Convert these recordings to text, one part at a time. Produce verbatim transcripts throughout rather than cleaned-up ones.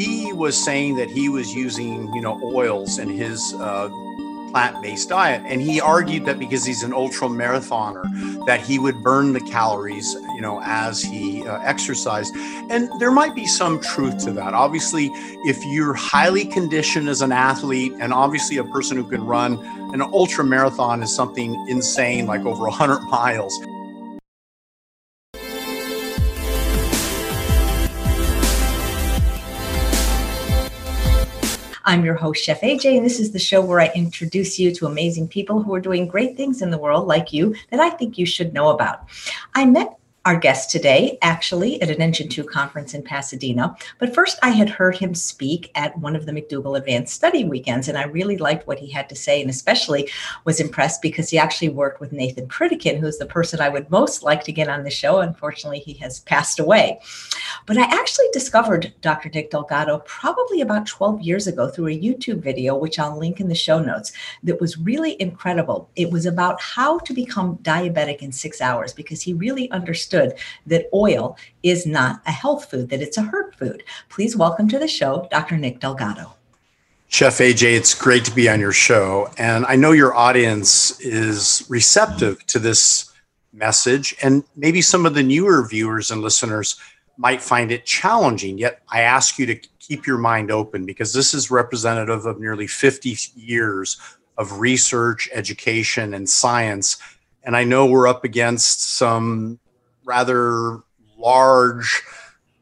he was saying that he was using, you know, oils in his uh, plant-based diet. And he argued that because he's an ultra marathoner, that he would burn the calories, you know, as he uh, exercised. And there might be some truth to that. Obviously, if you're highly conditioned as an athlete, and obviously a person who can run an ultra marathon is something insane, like over one hundred miles. I'm your host, Chef A J, and this is the show where I introduce you to amazing people who are doing great things in the world like you that I think you should know about. I met our guest today, actually, at an Engine two conference in Pasadena. But first, I had heard him speak at one of the McDougall Advanced Study Weekends, and I really liked what he had to say, and especially was impressed because he actually worked with Nathan Pritikin, who's the person I would most like to get on the show. Unfortunately, he has passed away. But I actually discovered Doctor Nick Delgado probably about twelve years ago through a YouTube video, which I'll link in the show notes, that was really incredible. It was about how to become diabetic in six hours because he really understood that oil is not a health food, that it's a hurt food. Please welcome to the show, Doctor Nick Delgado. Chef A J, it's great to be on your show. And I know your audience is receptive to this message, and maybe some of the newer viewers and listeners might find it challenging, yet I ask you to keep your mind open because this is representative of nearly fifty years of research, education, and science. And I know we're up against some rather large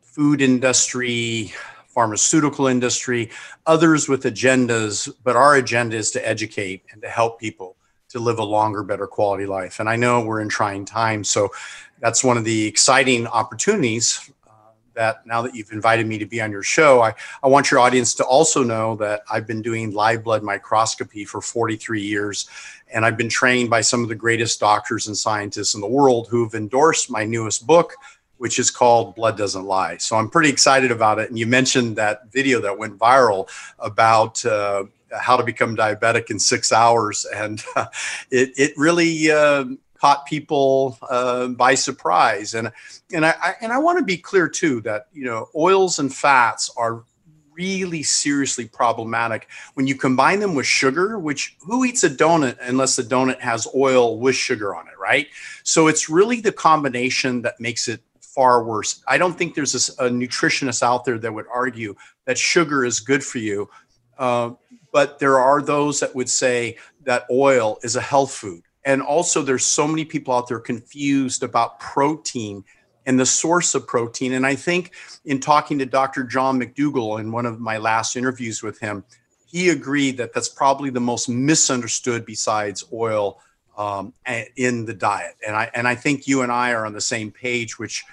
food industry, pharmaceutical industry, others with agendas, but our agenda is to educate and to help people to live a longer, better quality life. And I know we're in trying times, so that's one of the exciting opportunities uh, that now that you've invited me to be on your show, I, I want your audience to also know that I've been doing live blood microscopy for forty-three years. And I've been trained by some of the greatest doctors and scientists in the world who've endorsed my newest book, which is called Blood Doesn't Lie. So I'm pretty excited about it. And you mentioned that video that went viral about uh, how to become diabetic in six hours. And uh, it, it really uh, caught people uh, by surprise. And, and I, I, and I want to be clear, too, that, you know, oils and fats are really seriously problematic when you combine them with sugar, which who eats a donut unless the donut has oil with sugar on it, right? So it's really the combination that makes it far worse. I don't think there's a, a nutritionist out there that would argue that sugar is good for you, uh, but there are those that would say that oil is a health food. And also there's so many people out there confused about protein and the source of protein. And I think in talking to Doctor John McDougall in one of my last interviews with him, he agreed that that's probably the most misunderstood besides oil um, in the diet. And I, and I think you and I are on the same page, which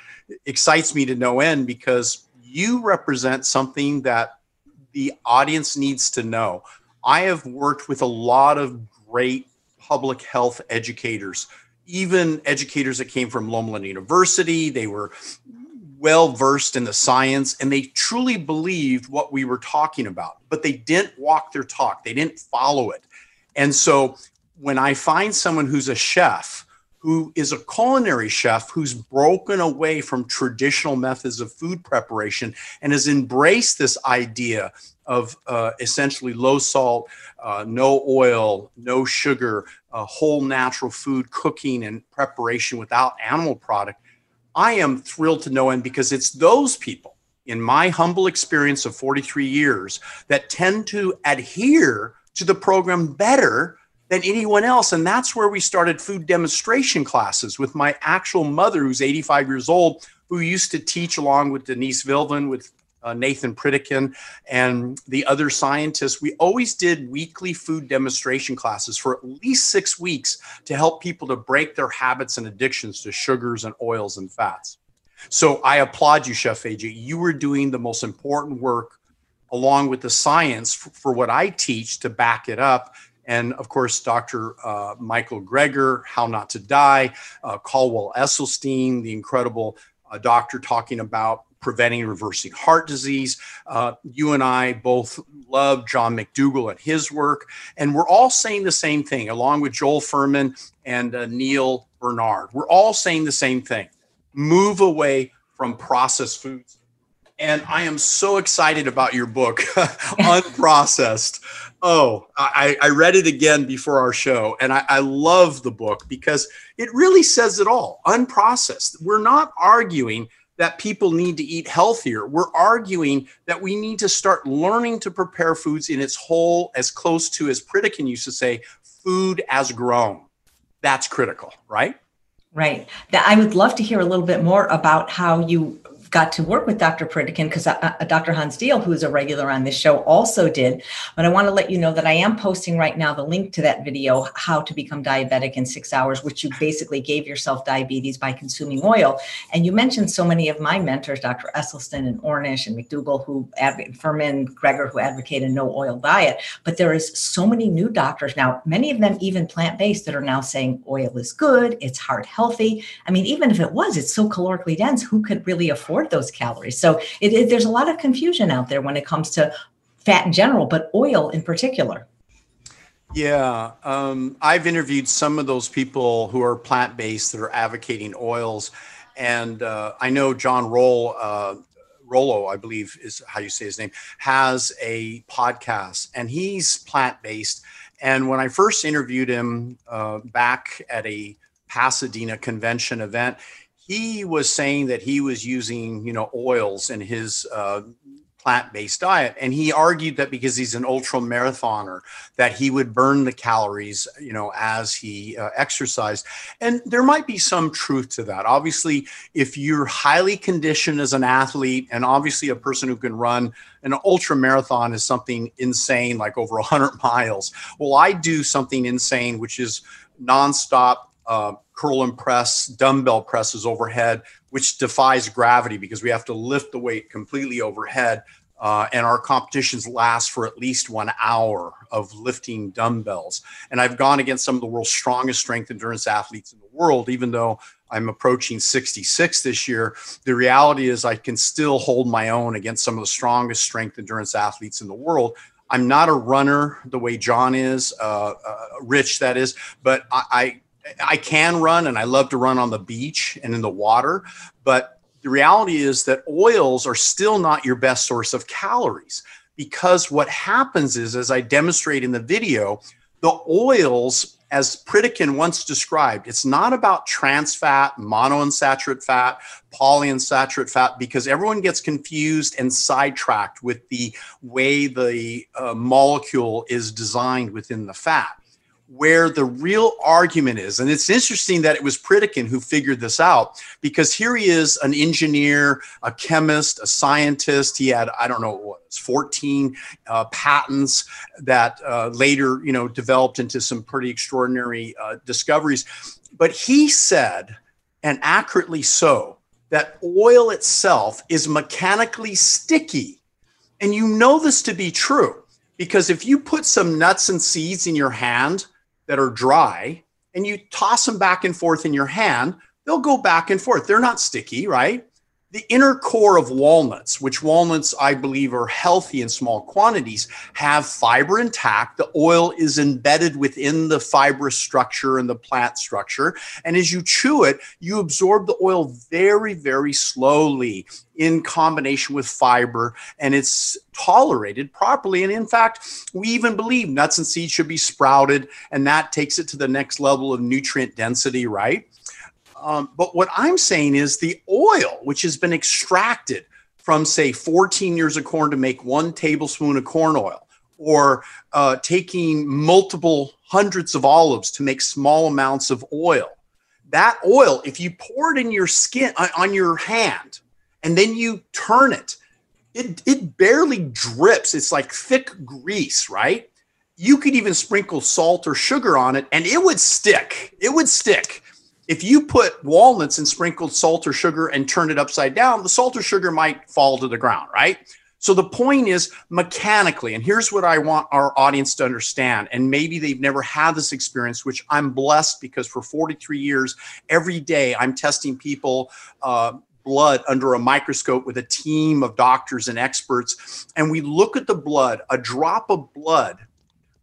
excites me to no end because you represent something that the audience needs to know. I have worked with a lot of great public health educators, even educators that came from Loma Linda University. They were well-versed in the science, and they truly believed what we were talking about, but they didn't walk their talk. They didn't follow it. And so when I find someone who's a chef, who is a culinary chef, who's broken away from traditional methods of food preparation and has embraced this idea of uh, essentially low salt, uh, no oil, no sugar, a whole natural food cooking and preparation without animal product, I am thrilled to no end because it's those people, in my humble experience of forty-three years, that tend to adhere to the program better than anyone else. And that's where we started food demonstration classes with my actual mother, who's eighty-five years old, who used to teach along with Denise Vilvin, with Uh, Nathan Pritikin and the other scientists. We always did weekly food demonstration classes for at least six weeks to help people to break their habits and addictions to sugars and oils and fats. So I applaud you, Chef A J. You were doing the most important work along with the science for, for what I teach to back it up. And of course, Doctor Uh, Michael Greger, How Not to Die, uh, Caldwell Esselstyn, the incredible uh, doctor talking about preventing and reversing heart disease. Uh, you and I both love John McDougall and his work. And we're all saying the same thing, along with Joel Fuhrman and uh, Neil Barnard. We're all saying the same thing. Move away from processed foods. And I am so excited about your book, Unprocessed. Oh, I, I read it again before our show, and I, I love the book because it really says it all. Unprocessed. We're not arguing that people need to eat healthier. We're arguing that we need to start learning to prepare foods in its whole, as close to, as Pritikin used to say, food as grown. That's critical, right? Right. I would love to hear a little bit more about how you got to work with Doctor Pritikin, because Doctor Hans Diehl, who is a regular on this show, also did. But I want to let you know that I am posting right now the link to that video, How to Become Diabetic in Six Hours, which you basically gave yourself diabetes by consuming oil. And you mentioned so many of my mentors, Doctor Esselstyn and Ornish and McDougall, who adv- Fuhrman, Greger, who advocate a no oil diet. But there is so many new doctors now, many of them even plant-based, that are now saying oil is good, it's heart healthy. I mean, even if it was, it's so calorically dense, who could really afford those calories? So it, it, there's a lot of confusion out there when it comes to fat in general, but oil in particular. Yeah. Um, I've interviewed some of those people who are plant-based that are advocating oils. And uh, I know John Rollo, uh, Rollo, I believe is how you say his name, has a podcast, and he's plant-based. And when I first interviewed him uh, back at a Pasadena convention event, he was saying that he was using, you know, oils in his uh, plant-based diet. And he argued that because he's an ultra marathoner, that he would burn the calories, you know, as he uh, exercised. And there might be some truth to that. Obviously, if you're highly conditioned as an athlete, and obviously a person who can run an ultra marathon is something insane, like over one hundred miles. Well, I do something insane, which is nonstop uh, curl and press, dumbbell presses overhead, which defies gravity because we have to lift the weight completely overhead. Uh, and our competitions last for at least one hour of lifting dumbbells. And I've gone against some of the world's strongest strength endurance athletes in the world. Even though I'm approaching sixty-six this year, the reality is I can still hold my own against some of the strongest strength endurance athletes in the world. I'm not a runner the way John is, uh, uh, Rich, that is, but I, I I can run, and I love to run on the beach and in the water, but the reality is that oils are still not your best source of calories, because what happens is, as I demonstrate in the video, the oils, as Pritikin once described, it's not about trans fat, monounsaturated fat, polyunsaturated fat, because everyone gets confused and sidetracked with the way the uh, molecule is designed within the fat. Where the real argument is, and it's interesting that it was Pritikin who figured this out, because here he is, an engineer, a chemist, a scientist. He had, I don't know, what, fourteen uh, patents that uh, later, you know, developed into some pretty extraordinary uh, discoveries. But he said, and accurately so, that oil itself is mechanically sticky. And you know this to be true, because if you put some nuts and seeds in your hand that are dry, and you toss them back and forth in your hand, they'll go back and forth. They're not sticky, right? The inner core of walnuts, which walnuts I believe are healthy in small quantities, have fiber intact. The oil is embedded within the fibrous structure and the plant structure. And as you chew it, you absorb the oil very, very slowly in combination with fiber, and it's tolerated properly. And in fact, we even believe nuts and seeds should be sprouted, and that takes it to the next level of nutrient density, right? Um, but what I'm saying is the oil, which has been extracted from, say, fourteen ears of corn to make one tablespoon of corn oil, or uh, taking multiple hundreds of olives to make small amounts of oil, that oil, if you pour it in your skin, on your hand, and then you turn it, it, it barely drips. It's like thick grease, right? You could even sprinkle salt or sugar on it, and it would stick. It would stick. If you put walnuts and sprinkled salt or sugar and turned it upside down, the salt or sugar might fall to the ground, right? So the point is mechanically, and here's what I want our audience to understand, and maybe they've never had this experience, which I'm blessed, because for forty-three years, every day I'm testing people, uh, blood under a microscope with a team of doctors and experts. And we look at the blood. A drop of blood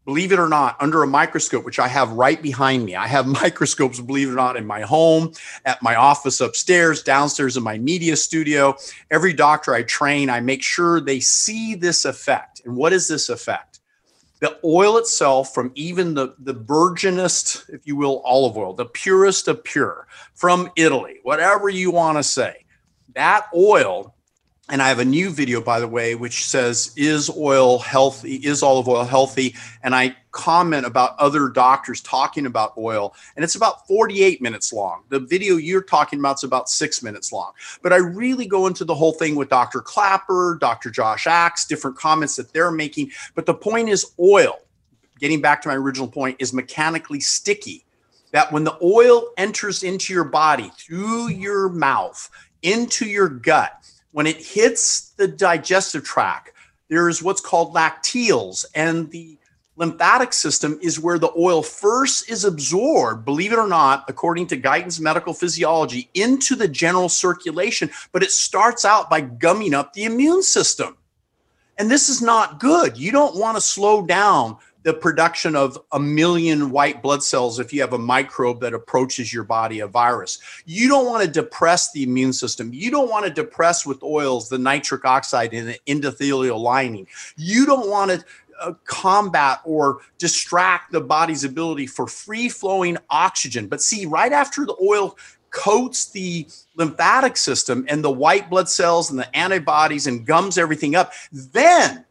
believe it or not, under a microscope, which I have right behind me. I have microscopes, believe it or not, in my home, at my office upstairs, downstairs in my media studio. Every doctor I train, I make sure they see this effect. And what is this effect? The oil itself, from even the, the virginest, if you will, olive oil, the purest of pure, from Italy, whatever you want to say, that oil. And I have a new video, by the way, which says, is oil healthy? Is olive oil healthy? And I comment about other doctors talking about oil, and it's about forty-eight minutes long. The video you're talking about is about six minutes long. But I really go into the whole thing with Doctor Clapper, Doctor Josh Axe, different comments that they're making. But the point is, oil, getting back to my original point, is mechanically sticky. That when the oil enters into your body, through your mouth, into your gut, when it hits the digestive tract, there is what's called lacteals, and the lymphatic system is where the oil first is absorbed, believe it or not, according to guidance medical physiology, into the general circulation, but it starts out by gumming up the immune system. And this is not good. You don't want to slow down the production of a million white blood cells if you have a microbe that approaches your body, a virus. You don't want to depress the immune system. You don't want to depress with oils the nitric oxide in the endothelial lining. You don't want to uh, combat or distract the body's ability for free-flowing oxygen. But see, right after the oil coats the lymphatic system and the white blood cells and the antibodies and gums everything up, then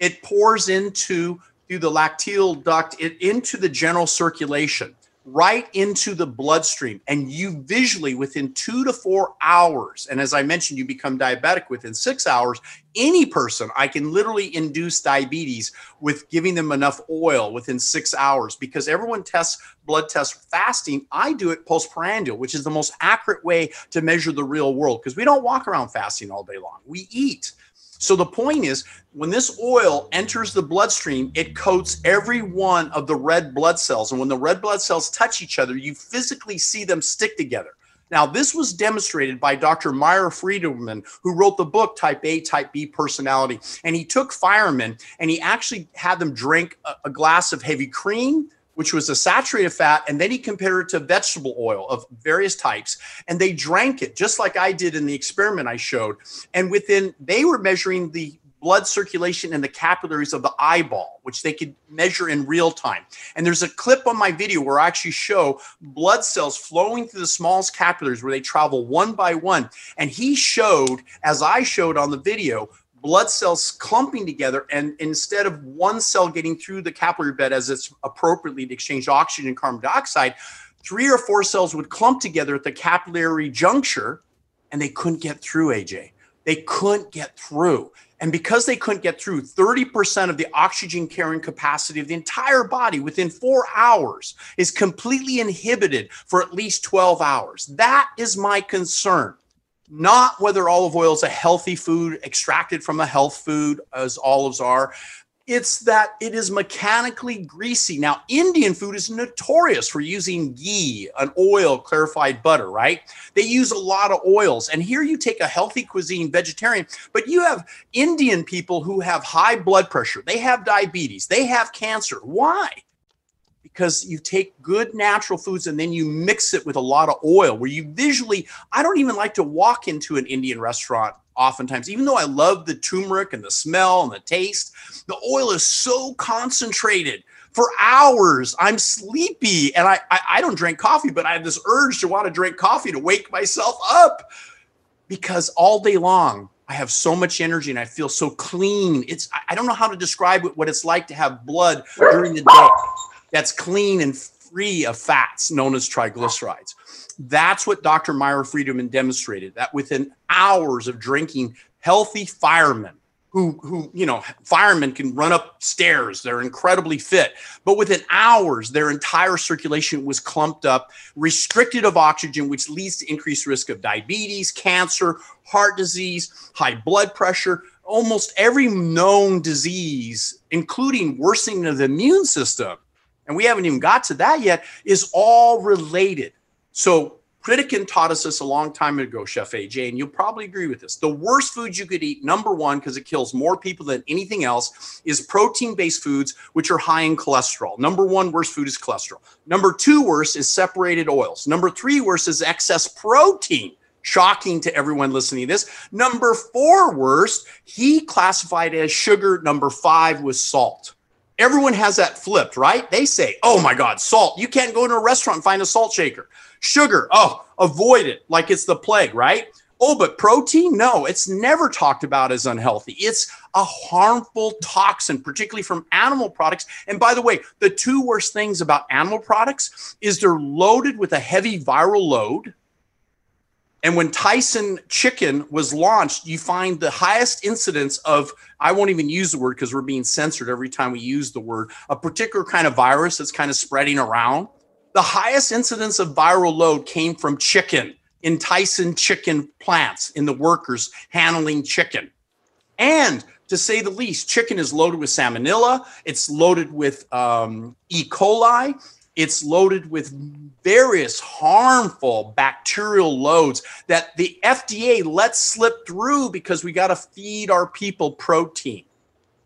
it pours into through the lacteal duct, it into the general circulation, right into the bloodstream. And you visually, within two to four hours, and as I mentioned, you become diabetic within six hours, any person, I can literally induce diabetes with giving them enough oil within six hours because everyone tests blood tests fasting. I do it postprandial, which is the most accurate way to measure the real world because we don't walk around fasting all day long. We eat. So the point is, when this oil enters the bloodstream, it coats every one of the red blood cells. And when the red blood cells touch each other, you physically see them stick together. Now, this was demonstrated by Doctor Meyer Friedman, who wrote the book Type A, Type B Personality. And he took firemen and he actually had them drink a, a glass of heavy cream, which was a saturated fat, and then he compared it to vegetable oil of various types, and they drank it just like I did in the experiment I showed. And within, they were measuring the blood circulation in the capillaries of the eyeball, which they could measure in real time. And there's a clip on my video where I actually show blood cells flowing through the smallest capillaries where they travel one by one. And he showed, as I showed on the video, blood cells clumping together, and instead of one cell getting through the capillary bed as it's appropriately to exchange oxygen and carbon dioxide, three or four cells would clump together at the capillary juncture, and they couldn't get through, A J. They couldn't get through. And because they couldn't get through, thirty percent of the oxygen carrying capacity of the entire body within four hours is completely inhibited for at least twelve hours. That is my concern. Not whether olive oil is a healthy food extracted from a health food, as olives are. It's that it is mechanically greasy. Now, Indian food is notorious for using ghee, an oil, clarified butter, right? They use a lot of oils. And here you take a healthy cuisine, vegetarian, but you have Indian people who have high blood pressure. They have diabetes. They have cancer. Why? Because you take good natural foods and then you mix it with a lot of oil where you visually, I don't even like to walk into an Indian restaurant oftentimes, even though I love the turmeric and the smell and the taste, the oil is so concentrated for hours. I'm sleepy and I, I, I don't drink coffee, but I have this urge to want to drink coffee to wake myself up because all day long, I have so much energy and I feel so clean. It's I don't know how to describe what it's like to have blood during the day that's clean and free of fats known as triglycerides. That's what Doctor Meyer Friedman demonstrated, that within hours of drinking, healthy firemen who, who, you know, firemen can run up stairs. They're incredibly fit. But within hours, their entire circulation was clumped up, restricted of oxygen, which leads to increased risk of diabetes, cancer, heart disease, high blood pressure, almost every known disease, including worsening of the immune system. And we haven't even got to that yet, is all related. So Pritikin taught us this a long time ago, Chef A J, and you'll probably agree with this. The worst foods you could eat, number one, because it kills more people than anything else, is protein-based foods, which are high in cholesterol. Number one worst food is cholesterol. Number two worst is separated oils. Number three worst is excess protein. Shocking to everyone listening to this. Number four worst, he classified as sugar. Number five was salt. Everyone has that flipped, right? They say, oh my God, salt. You can't go to a restaurant and find a salt shaker. Sugar, oh, avoid it like it's the plague, right? Oh, but protein? No, it's never talked about as unhealthy. It's a harmful toxin, particularly from animal products. And by the way, the two worst things about animal products is they're loaded with a heavy viral load. And when Tyson chicken was launched, you find the highest incidence of, I won't even use the word because we're being censored every time we use the word, a particular kind of virus that's kind of spreading around. The highest incidence of viral load came from chicken in Tyson chicken plants, in the workers handling chicken. And to say the least, chicken is loaded with salmonella. It's loaded with um, E. coli. It's loaded with various harmful bacterial loads that the F D A lets slip through because we got to feed our people protein.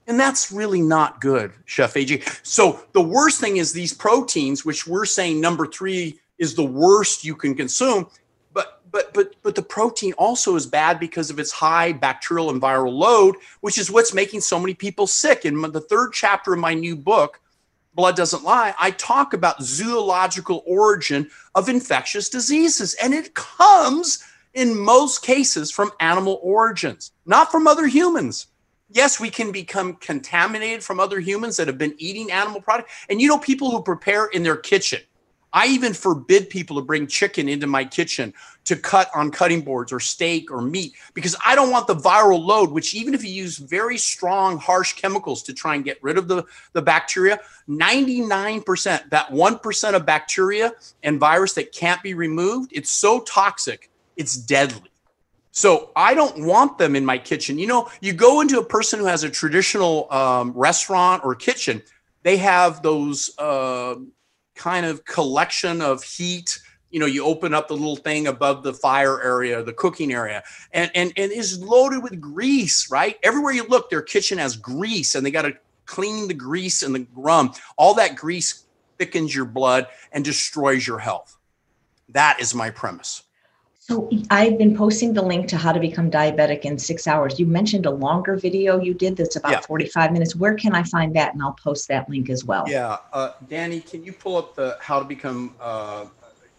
And that's really not good, Chef A J. So the worst thing is these proteins, which we're saying number three is the worst you can consume. But but but but the protein also is bad because of its high bacterial and viral load, which is what's making so many people sick. In the third chapter of my new book, Blood Doesn't Lie, I talk about zoological origin of infectious diseases, and it comes in most cases from animal origins, not from other humans. Yes, we can become contaminated from other humans that have been eating animal products. And you know, people who prepare in their kitchen. I even forbid people to bring chicken into my kitchen to cut on cutting boards or steak or meat, because I don't want the viral load, which even if you use very strong, harsh chemicals to try and get rid of the, the bacteria, ninety-nine percent, that one percent of bacteria and virus that can't be removed, it's so toxic, it's deadly. So I don't want them in my kitchen. You know, you go into a person who has a traditional um, restaurant or kitchen, they have those uh, kind of collection of heat. You know, you open up the little thing above the fire area, the cooking area, and, and, and it's loaded with grease, right? Everywhere you look, their kitchen has grease, and they got to clean the grease and the grum. All that grease thickens your blood and destroys your health. That is my premise. So I've been posting the link to how to become diabetic in six hours. You mentioned a longer video you did that's about yeah. forty-five minutes. Where can I find that? And I'll post that link as well. Yeah. Uh, Danny, can you pull up the how to become uh,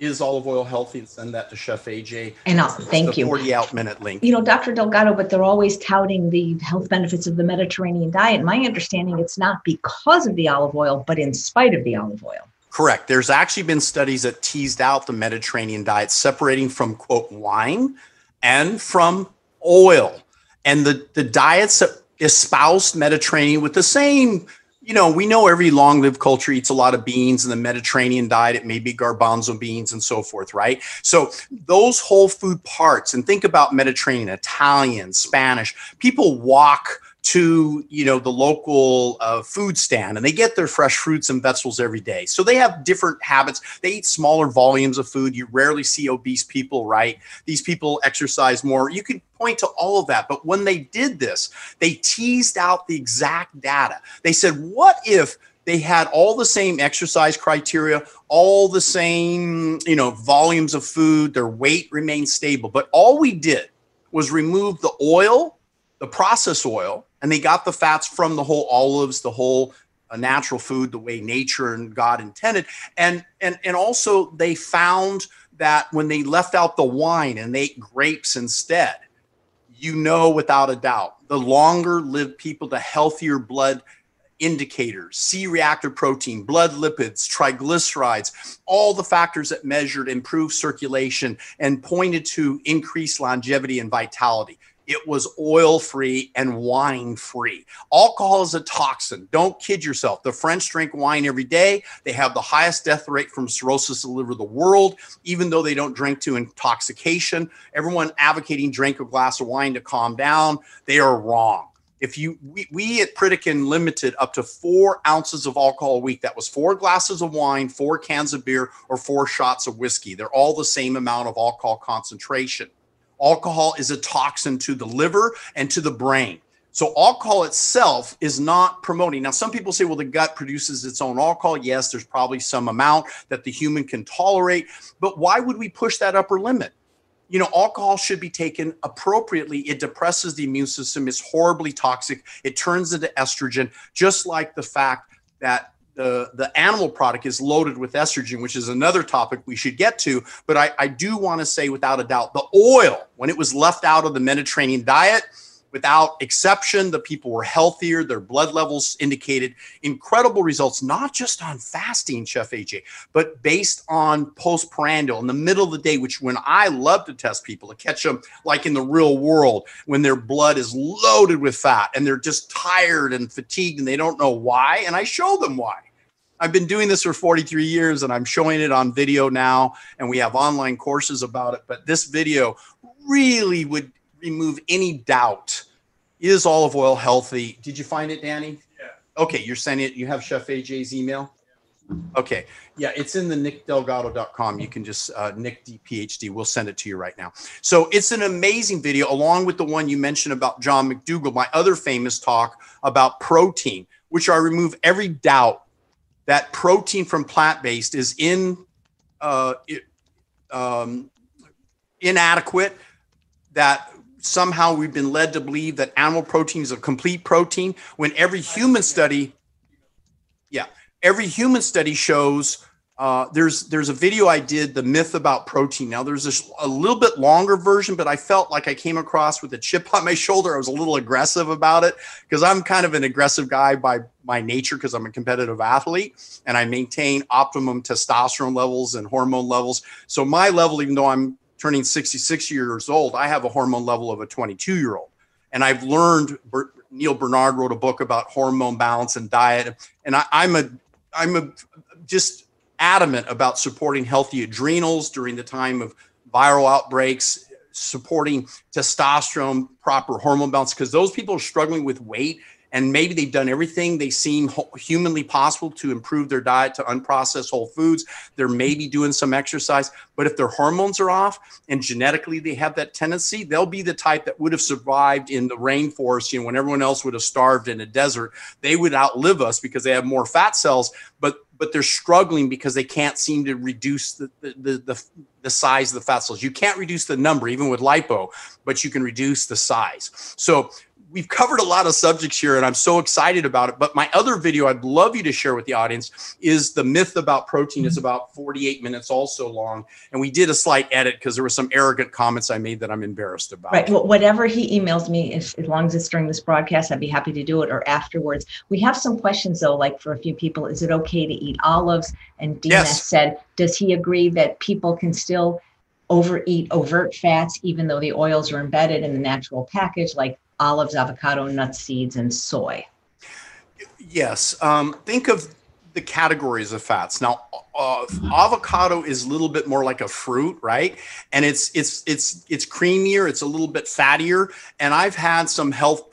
is olive oil healthy and send that to Chef A J? And I'll, thank you. forty-out minute link. You know, Doctor Delgado, but they're always touting the health benefits of the Mediterranean diet. My understanding, it's not because of the olive oil, but in spite of the olive oil. Correct. There's actually been studies that teased out the Mediterranean diet, separating from, quote, wine and from oil. And the, the diets that espoused Mediterranean with the same, you know, we know every long-lived culture eats a lot of beans, and the Mediterranean diet, it may be garbanzo beans and so forth, right? So those whole food parts, and think about Mediterranean, Italian, Spanish, people walk to, you know, the local uh, food stand, and they get their fresh fruits and vegetables every day. So they have different habits. They eat smaller volumes of food. You rarely see obese people, right? These people exercise more. You could point to all of that. But when they did this, they teased out the exact data. They said, what if they had all the same exercise criteria, all the same, you know, volumes of food, their weight remained stable, but all we did was remove the oil, the processed oil, and they got the fats from the whole olives, the whole uh, natural food, the way nature and God intended. And, and, and also they found that when they left out the wine and they ate grapes instead, you know, without a doubt, the longer lived people, the healthier blood indicators, C-reactive protein, blood lipids, triglycerides, all the factors that measured improved circulation and pointed to increased longevity and vitality. It was oil-free and wine-free. Alcohol is a toxin. Don't kid yourself. The French drink wine every day. They have the highest death rate from cirrhosis of the liver in the world, even though they don't drink to intoxication. Everyone advocating drink a glass of wine to calm down, they are wrong. If you, we, we at Pritikin limited up to four ounces of alcohol a week. That was four glasses of wine, four cans of beer, or four shots of whiskey. They're all the same amount of alcohol concentration. Alcohol is a toxin to the liver and to the brain. So alcohol itself is not promoting. Now, some people say, well, the gut produces its own alcohol. Yes, there's probably some amount that the human can tolerate, but why would we push that upper limit? You know, alcohol should be taken appropriately. It depresses the immune system. It's horribly toxic. It turns into estrogen, just like the fact that the, the animal product is loaded with estrogen, which is another topic we should get to. But I, I do want to say without a doubt, the oil, when it was left out of the Mediterranean diet, without exception, the people were healthier. Their blood levels indicated incredible results, not just on fasting, Chef A J, but based on postprandial in the middle of the day, which when I love to test people to catch them like in the real world, when their blood is loaded with fat and they're just tired and fatigued and they don't know why. And I show them why. I've been doing this for forty-three years and I'm showing it on video now. And we have online courses about it, but this video really would remove any doubt. Is olive oil healthy? Did you find it, Danny? Yeah. Okay, you're sending it. You have Chef A J's email? Yeah. Okay. Yeah, it's in the nick delgado dot com. You can just, uh, Nick D, PhD, we'll send it to you right now. So it's an amazing video, along with the one you mentioned about John McDougall, my other famous talk about protein, which I remove every doubt that protein from plant-based is in uh, it, um, inadequate, that somehow we've been led to believe that animal protein is a complete protein when every human study, yeah, every human study shows, uh, there's there's a video I did, The Myth About Protein. Now there's this, a little bit longer version, but I felt like I came across with a chip on my shoulder. I was a little aggressive about it because I'm kind of an aggressive guy by my nature because I'm a competitive athlete and I maintain optimum testosterone levels and hormone levels. So my level, even though I'm turning sixty-six years old, I have a hormone level of a twenty-two year old. And I've learned, Neil Barnard wrote a book about hormone balance and diet. And I, I'm a, I'm a just adamant about supporting healthy adrenals during the time of viral outbreaks, supporting testosterone, proper hormone balance, because those people are struggling with weight and maybe they've done everything they seem humanly possible to improve their diet to unprocessed whole foods. They're maybe doing some exercise, but if their hormones are off and genetically they have that tendency, they'll be the type that would have survived in the rainforest, you know, when everyone else would have starved in a desert. They would outlive us because they have more fat cells, but but they're struggling because they can't seem to reduce the, the, the, the, the size of the fat cells. You can't reduce the number, even with lipo, but you can reduce the size. So we've covered a lot of subjects here and I'm so excited about it. But my other video I'd love you to share with the audience is The Myth About Protein. It's about forty-eight minutes also long. And we did a slight edit because there were some arrogant comments I made that I'm embarrassed about. Right. Well, whatever he emails me, as long as it's during this broadcast, I'd be happy to do it or afterwards. We have some questions though, like for a few people, is it okay to eat olives? And Dina yes. said, does he agree that people can still overeat overt fats, even though the oils are embedded in the natural package, like olives, avocado, nuts, seeds, and soy? Yes. Um, think of the categories of fats. Now, uh, avocado is a little bit more like a fruit, right? And it's it's it's it's creamier. It's a little bit fattier. And I've had some health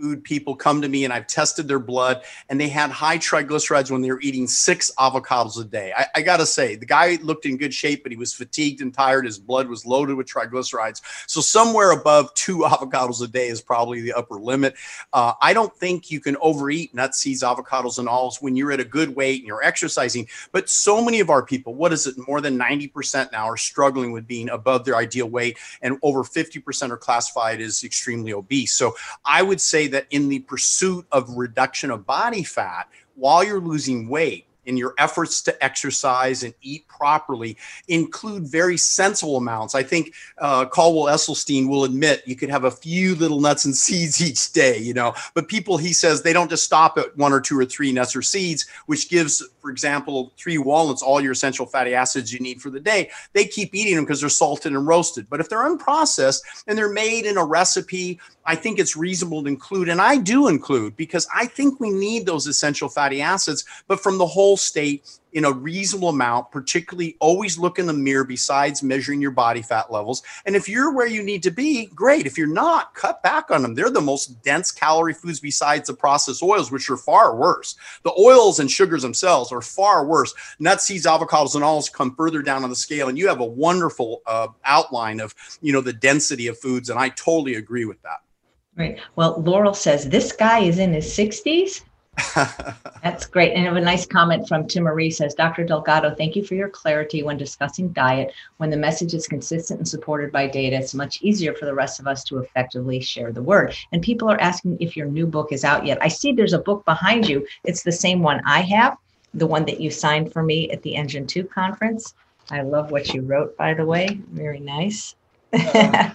food people come to me and I've tested their blood and they had high triglycerides when they were eating six avocados a day. I, I got to say, the guy looked in good shape, but he was fatigued and tired. His blood was loaded with triglycerides. So somewhere above two avocados a day is probably the upper limit. Uh, I don't think you can overeat nuts, seeds, avocados, and olives when you're at a good weight and you're exercising. But so many of our people, what is it, more than ninety percent now are struggling with being above their ideal weight, and over fifty percent are classified as extremely obese. So I would say that in the pursuit of reduction of body fat, while you're losing weight, in your efforts to exercise and eat properly, include very sensible amounts. I think uh, Caldwell Esselstyn will admit you could have a few little nuts and seeds each day, you know, but people, he says, they don't just stop at one or two or three nuts or seeds, which gives, for example, three walnuts, all your essential fatty acids you need for the day. They keep eating them because they're salted and roasted. But if they're unprocessed and they're made in a recipe, I think it's reasonable to include, and I do include, because I think we need those essential fatty acids, but from the whole state in a reasonable amount, particularly always look in the mirror besides measuring your body fat levels. And if you're where you need to be, great. If you're not, cut back on them. They're the most dense calorie foods besides the processed oils, which are far worse. The oils and sugars themselves are far worse. Nuts, seeds, avocados, and olives come further down on the scale. And you have a wonderful uh, outline of, you know, the density of foods. And I totally agree with that. Right. Well, Laurel says this guy is in his sixties. That's great. And I have a nice comment from Tim Marie says, Doctor Delgado, thank you for your clarity when discussing diet. When the message is consistent and supported by data, it's much easier for the rest of us to effectively share the word. And people are asking if your new book is out yet. I see there's a book behind you. It's the same one I have, the one that you signed for me at the Engine two conference. I love what you wrote, by the way. Very nice. uh-huh.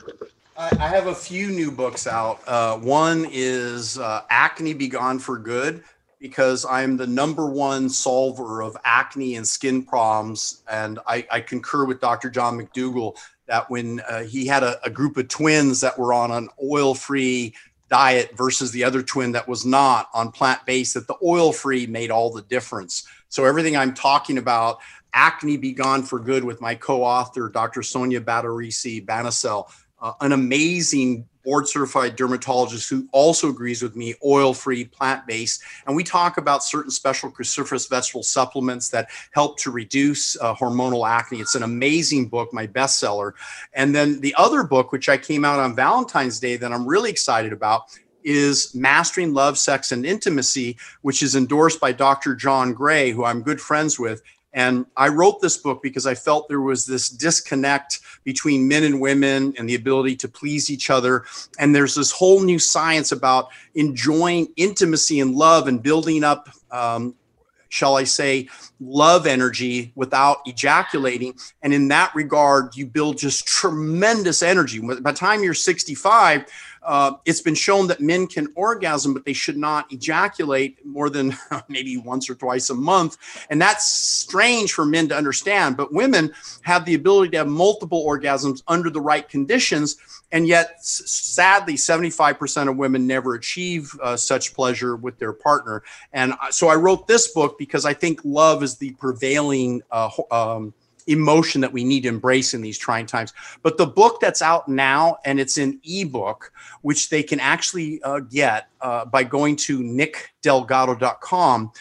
I have a few new books out. Uh, one is uh, Acne Be Gone for Good, because I'm the number one solver of acne and skin problems. And I, I concur with Doctor John McDougall that when uh, he had a, a group of twins that were on an oil-free diet versus the other twin that was not on plant-based, that the oil-free made all the difference. So everything I'm talking about, Acne Be Gone for Good, with my co-author, Doctor Sonia Bataresi-Banicelli, Uh, an amazing board-certified dermatologist who also agrees with me, oil-free, plant-based. And we talk about certain special cruciferous vegetable supplements that help to reduce uh, hormonal acne. It's an amazing book, my bestseller. And then the other book, which I came out on Valentine's Day that I'm really excited about, is Mastering Love, Sex, and Intimacy, which is endorsed by Doctor John Gray, who I'm good friends with. And I wrote this book because I felt there was this disconnect between men and women and the ability to please each other. And there's this whole new science about enjoying intimacy and love and building up, um, shall I say, love energy without ejaculating. And in that regard, you build just tremendous energy. By the time you're sixty-five, Uh, it's been shown that men can orgasm, but they should not ejaculate more than maybe once or twice a month. And that's strange for men to understand. But women have the ability to have multiple orgasms under the right conditions. And yet, sadly, seventy-five percent of women never achieve uh, such pleasure with their partner. And so I wrote this book because I think love is the prevailing uh, um emotion that we need to embrace in these trying times. But the book that's out now, and it's an ebook, which they can actually uh, get uh, by going to nick delgado dot com.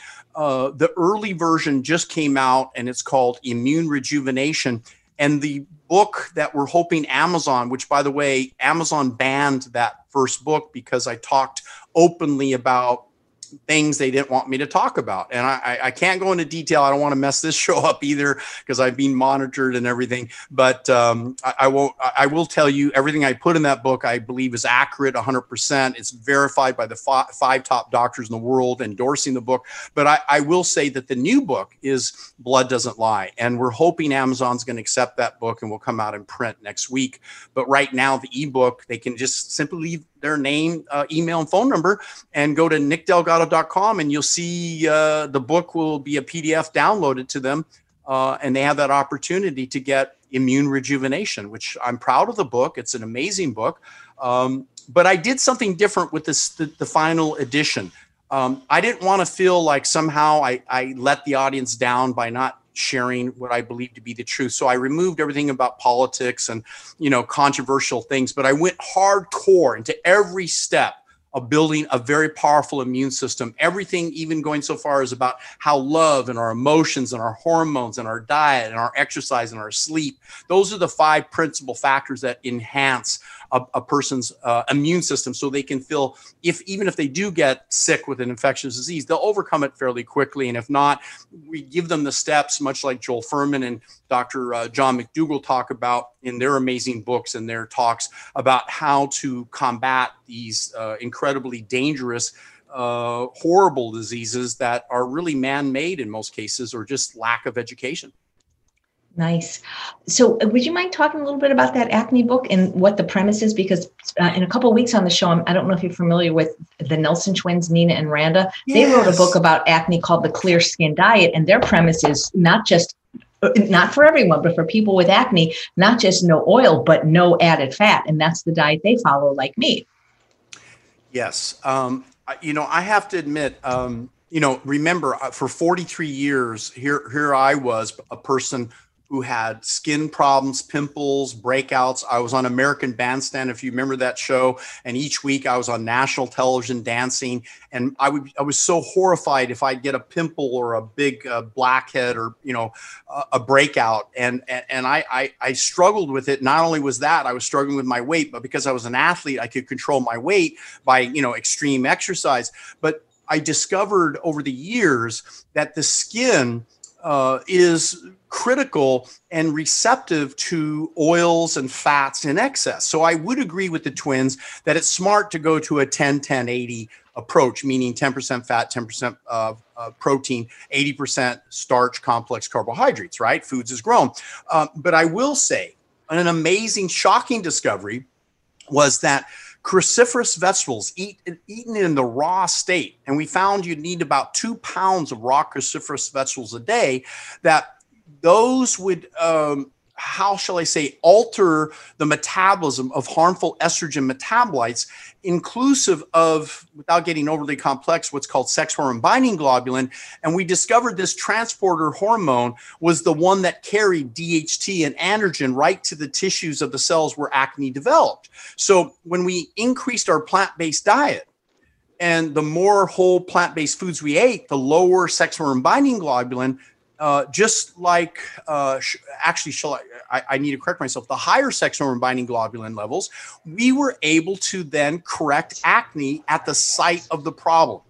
Uh, the early version just came out, and it's called Immune Rejuvenation. And the book that we're hoping Amazon, which, by the way, Amazon banned that first book because I talked openly about things they didn't want me to talk about. And I, I can't go into detail. I don't want to mess this show up either because I've been monitored and everything. But um, I, I, won't, I will tell you everything I put in that book, I believe is accurate one hundred percent. It's verified by the f- five top doctors in the world endorsing the book. But I, I will say that the new book is Blood Doesn't Lie. And we're hoping Amazon's going to accept that book and will come out in print next week. But right now, the ebook, they can just simply leave their name, uh, email, and phone number, and go to nick delgado dot com, and you'll see uh, the book will be a P D F downloaded to them, uh, and they have that opportunity to get Immune Rejuvenation, which I'm proud of the book. It's an amazing book, um, but I did something different with this the, the final edition. Um, I didn't want to feel like somehow I, I let the audience down by not sharing what I believe to be the truth. So I removed everything about politics and, you know, controversial things, but I went hardcore into every step of building a very powerful immune system. Everything, even going so far as about how love and our emotions and our hormones and our diet and our exercise and our sleep, those are the five principal factors that enhance a, a person's uh, immune system, so they can feel, if even if they do get sick with an infectious disease, they'll overcome it fairly quickly. And if not, we give them the steps, much like Joel Fuhrman and Doctor Uh, John McDougall talk about in their amazing books and their talks about how to combat these uh, incredibly dangerous, uh, horrible diseases that are really man-made in most cases, or just lack of education. Nice. So would you mind talking a little bit about that acne book and what the premise is? Because uh, in a couple of weeks on the show, I'm, I don't know if you're familiar with the Nelson twins, Nina and Randa. Yes. They wrote a book about acne called The Clear Skin Diet. And their premise is not just, not for everyone, but for people with acne, not just no oil, but no added fat. And that's the diet they follow, like me. Yes. Um, you know, I have to admit, um, you know, remember, for forty-three years, here, here I was, a person who had skin problems, pimples, breakouts. I was on American Bandstand, if you remember that show. And each week I was on national television dancing. And I would, I was so horrified if I'd get a pimple or a big uh, blackhead or, you know, uh, a breakout. And, and, and I, I, I struggled with it. Not only was that, I was struggling with my weight, but because I was an athlete, I could control my weight by, you know, extreme exercise. But I discovered over the years that the skin uh, is critical and receptive to oils and fats in excess. So I would agree with the twins that it's smart to go to a ten ten eighty approach, meaning ten percent fat, ten percent uh, uh, protein, eighty percent starch, complex carbohydrates, right? Foods is grown. Uh, but I will say an amazing, shocking discovery was that cruciferous vegetables eat, eaten in the raw state, and we found you need about two pounds of raw cruciferous vegetables a day, that those would, um, how shall I say, alter the metabolism of harmful estrogen metabolites, inclusive of, without getting overly complex, what's called sex hormone binding globulin. And we discovered this transporter hormone was the one that carried D H T and androgen right to the tissues of the cells where acne developed. So when we increased our plant-based diet, and the more whole plant-based foods we ate, the lower sex hormone binding globulin. Uh, just like, uh, sh- actually, shall I, I, I need to correct myself, the higher sex hormone binding globulin levels, we were able to then correct acne at the site of the problem.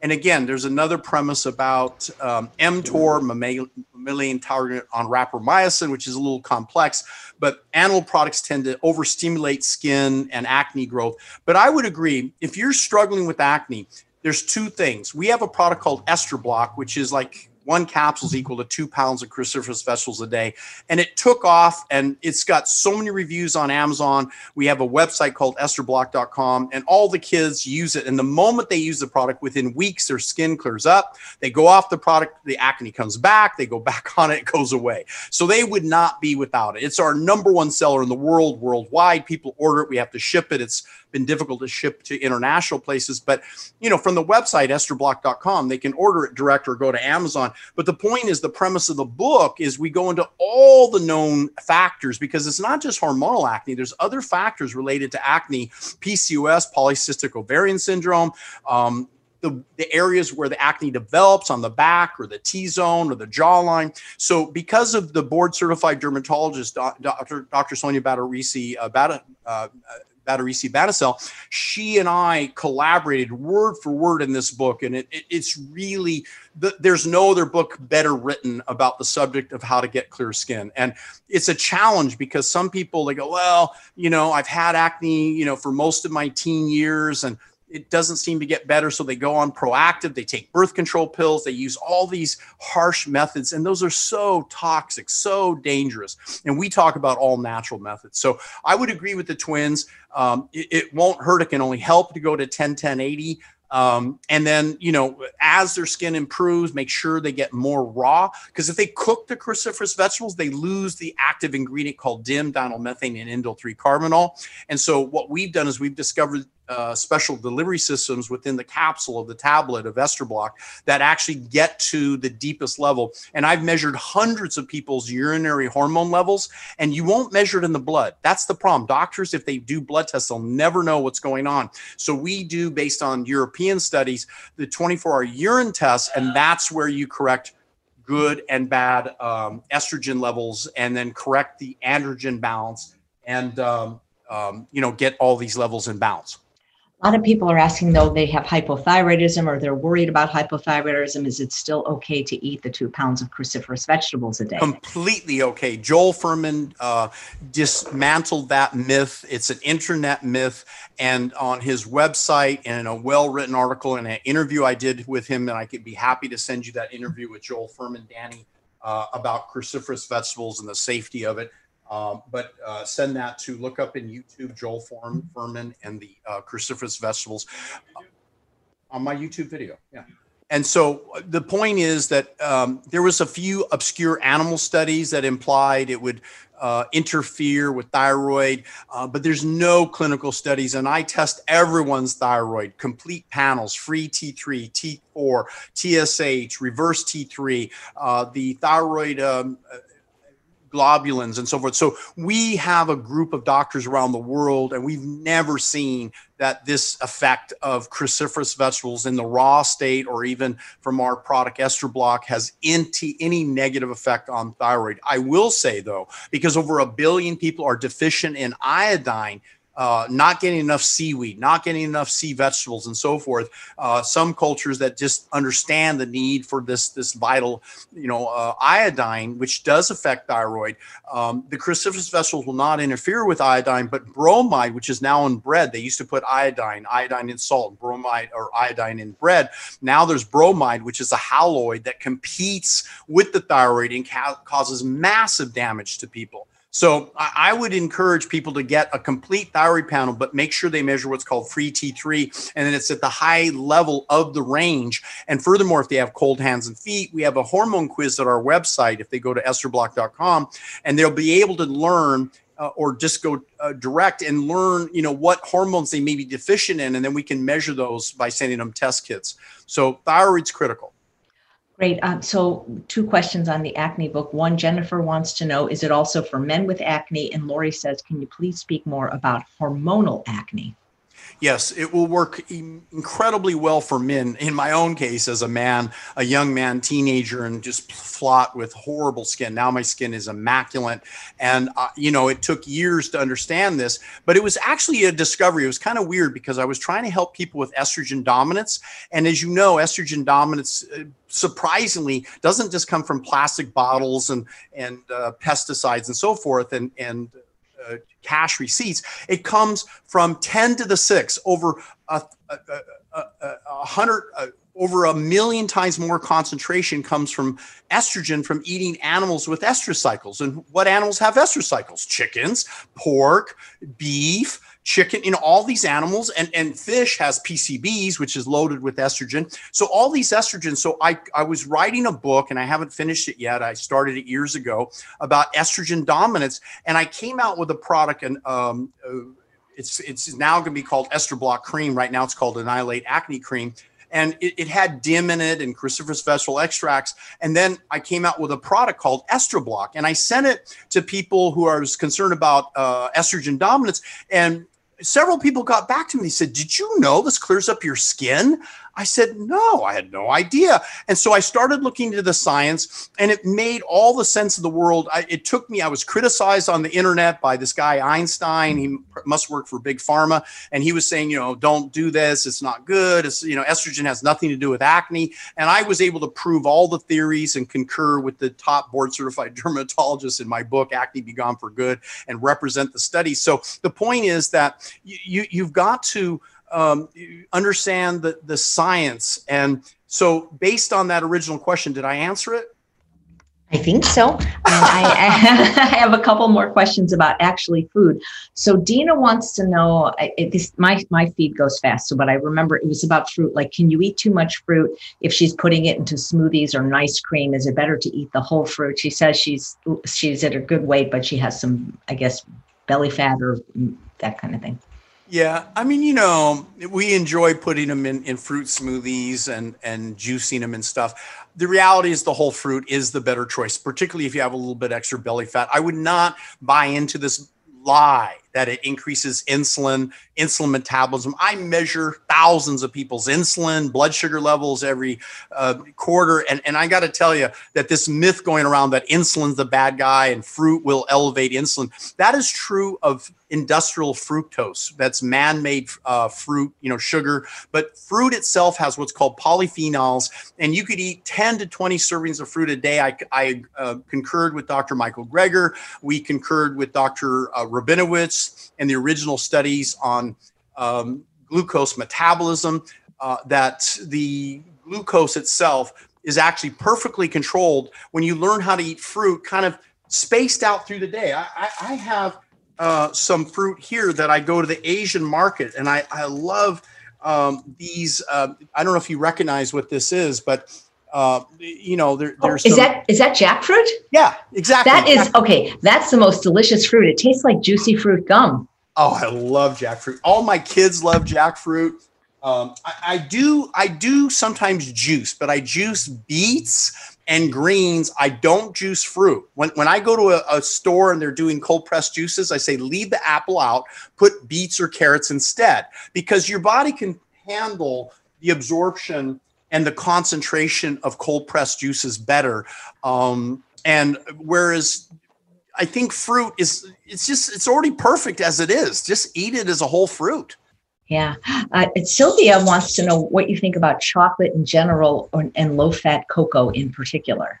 And again, there's another premise about um, mTOR, mammalian, mammalian target on rapamycin, which is a little complex, but animal products tend to overstimulate skin and acne growth. But I would agree, if you're struggling with acne, there's two things. We have a product called EstroBlock, which is like, one capsule is equal to two pounds of cruciferous vegetables a day. And it took off, and it's got so many reviews on Amazon. We have a website called Estro Block dot com, and all the kids use it. And the moment they use the product, within weeks, their skin clears up. They go off the product, the acne comes back, they go back on it, it goes away. So they would not be without it. It's our number one seller in the world, worldwide. People order it, we have to ship it. It's been difficult to ship to international places, but you know, from the website Estro Block dot com, they can order it direct or go to Amazon. But the point is, the premise of the book is we go into all the known factors, because it's not just hormonal acne. There's other factors related to acne, P C O S, polycystic ovarian syndrome, um, the, the areas where the acne develops on the back or the T-zone or the jawline. So because of the board-certified dermatologist, Doctor Doctor Sonia Bataresi, uh, Bata, uh, Bataresi-Banicelli, she and I collaborated word for word in this book. And it, it, it's really, the, there's no other book better written about the subject of how to get clear skin. And it's a challenge, because some people, they go, well, you know, I've had acne, you know, for most of my teen years, and it doesn't seem to get better. So they go on proactive, they take birth control pills, they use all these harsh methods, and those are so toxic, so dangerous. And we talk about all natural methods. So I would agree with the twins. Um, it, it won't hurt, it can only help to go to ten ten eighty. Um, and then, you know, as their skin improves, make sure they get more raw, because if they cook the cruciferous vegetables, they lose the active ingredient called D I M, dinylmethane and indyl three carbinol. And so what we've done is we've discovered uh, special delivery systems within the capsule of the tablet of EstroBlock that actually get to the deepest level. And I've measured hundreds of people's urinary hormone levels, and you won't measure it in the blood. That's the problem. Doctors, if they do blood tests, they'll never know what's going on. So we do, based on European studies, the twenty-four hour urine test, and that's where you correct good and bad um, estrogen levels, and then correct the androgen balance, and um, um, you know, get all these levels in balance. A lot of people are asking, though, they have hypothyroidism, or they're worried about hypothyroidism. Is it still okay to eat the two pounds of cruciferous vegetables a day? Completely okay. Joel Fuhrman uh, dismantled that myth. It's an internet myth. And on his website, and in a well-written article and an interview I did with him, and I could be happy to send you that interview with Joel Fuhrman, Danny, uh, about cruciferous vegetables and the safety of it. Um, but uh, send that to, look up in YouTube, Joel Fuhrman and the uh, cruciferous vegetables uh, on my YouTube video. Yeah. And so the point is that um, there was a few obscure animal studies that implied it would uh, interfere with thyroid, uh, but there's no clinical studies. And I test everyone's thyroid, complete panels, free T three, T four, T S H, reverse T three, uh, the thyroid um, globulins and so forth. So we have a group of doctors around the world, and we've never seen that this effect of cruciferous vegetables in the raw state, or even from our product EstroBlock, has any negative effect on thyroid. I will say, though, because over a billion people are deficient in iodine, Uh, not getting enough seaweed, not getting enough sea vegetables, and so forth. Uh, some cultures that just understand the need for this this vital, you know, uh, iodine, which does affect thyroid. Um, the cruciferous vegetables will not interfere with iodine, but bromide, which is now in bread, they used to put iodine, iodine in salt, bromide or iodine in bread. Now there's bromide, which is a haloid that competes with the thyroid and ca- causes massive damage to people. So I would encourage people to get a complete thyroid panel, but make sure they measure what's called free T three, and then it's at the high level of the range. And furthermore, if they have cold hands and feet, we have a hormone quiz at our website if they go to Estro Block dot com, and they'll be able to learn uh, or just go uh, direct and learn, you know, what hormones they may be deficient in, and then we can measure those by sending them test kits. So thyroid's critical. Great. Um, so two questions on the acne book. One, Jennifer wants to know, is it also for men with acne? And Lori says, can you please speak more about hormonal acne? Yes, it will work incredibly well for men. In my own case, as a man, a young man, teenager, and just flot with horrible skin. Now my skin is immaculate. And, uh, you know, it took years to understand this, but it was actually a discovery. It was kind of weird because I was trying to help people with estrogen dominance. And as you know, estrogen dominance, uh, surprisingly, doesn't just come from plastic bottles and, and uh, pesticides and so forth, and, and uh, cash receipts. It comes from ten to the six, over a, a, a, a hundred, a, over a million times more concentration comes from estrogen from eating animals with estrous cycles. And what animals have estrous cycles? Chickens, pork, beef, chicken, in all these animals, and, and fish has P C Bs, which is loaded with estrogen. So all these estrogens. So I, I was writing a book, and I haven't finished it yet. I started it years ago, about estrogen dominance. And I came out with a product, and um, it's, it's now going to be called EstroBlock Cream. Right now it's called Annihilate Acne Cream. And it, it had D I M in it and cruciferous vegetable extracts. And then I came out with a product called EstroBlock. And I sent it to people who are concerned about uh, estrogen dominance. And several people got back to me. They said, did you know this clears up your skin? I said, no, I had no idea. And so I started looking into the science, and it made all the sense in the world. I, it took me, I was criticized on the internet by this guy, Einstein. He must work for Big Pharma. And he was saying, you know, don't do this. It's not good. It's, you know, estrogen has nothing to do with acne. And I was able to prove all the theories and concur with the top board certified dermatologists in my book, Acne Be Gone for Good, and represent the study. So the point is that You, you, you've got to um, understand the, the science. And so based on that original question, did I answer it? I think so. um, I, I have a couple more questions about actually food. So Dina wants to know, I, it, this, my, my feed goes fast, so, but I remember it was about fruit. Like, can you eat too much fruit if she's putting it into smoothies or ice cream? Is it better to eat the whole fruit? She says she's she's at a good weight, but she has some, I guess, belly fat or that kind of thing. Yeah. I mean, you know, we enjoy putting them in, in fruit smoothies and, and juicing them and stuff. The reality is the whole fruit is the better choice, particularly if you have a little bit extra belly fat. I would not buy into this lie that it increases insulin, insulin metabolism. I measure thousands of people's insulin, blood sugar levels every uh, quarter. And, and I got to tell you that this myth going around that insulin's the bad guy and fruit will elevate insulin, that is true of industrial fructose. That's man-made uh, fruit, you know, sugar. But fruit itself has what's called polyphenols. And you could eat ten to twenty servings of fruit a day. I, I uh, concurred with Doctor Michael Greger. We concurred with Doctor Uh, Rabinowitz, and the original studies on um, glucose metabolism, uh, that the glucose itself is actually perfectly controlled when you learn how to eat fruit kind of spaced out through the day. I, I have uh, some fruit here that I go to the Asian market, and I, I love um, these. Uh, I don't know if you recognize what this is, but Uh, you know, there, there's oh, is some, that is that jackfruit? Yeah, exactly. That is jackfruit. Okay. That's the most delicious fruit. It tastes like juicy fruit gum. Oh, I love jackfruit. All my kids love jackfruit. Um, I, I do. I do sometimes juice, but I juice beets and greens. I don't juice fruit. When when I go to a, a store and they're doing cold pressed juices, I say leave the apple out, put beets or carrots instead, because your body can handle the absorption and the concentration of cold pressed juices better. Um, and whereas I think fruit is, it's just, it's already perfect as it is. Just eat it as a whole fruit. Yeah. Uh, Sylvia wants to know what you think about chocolate in general or, and low fat cocoa in particular.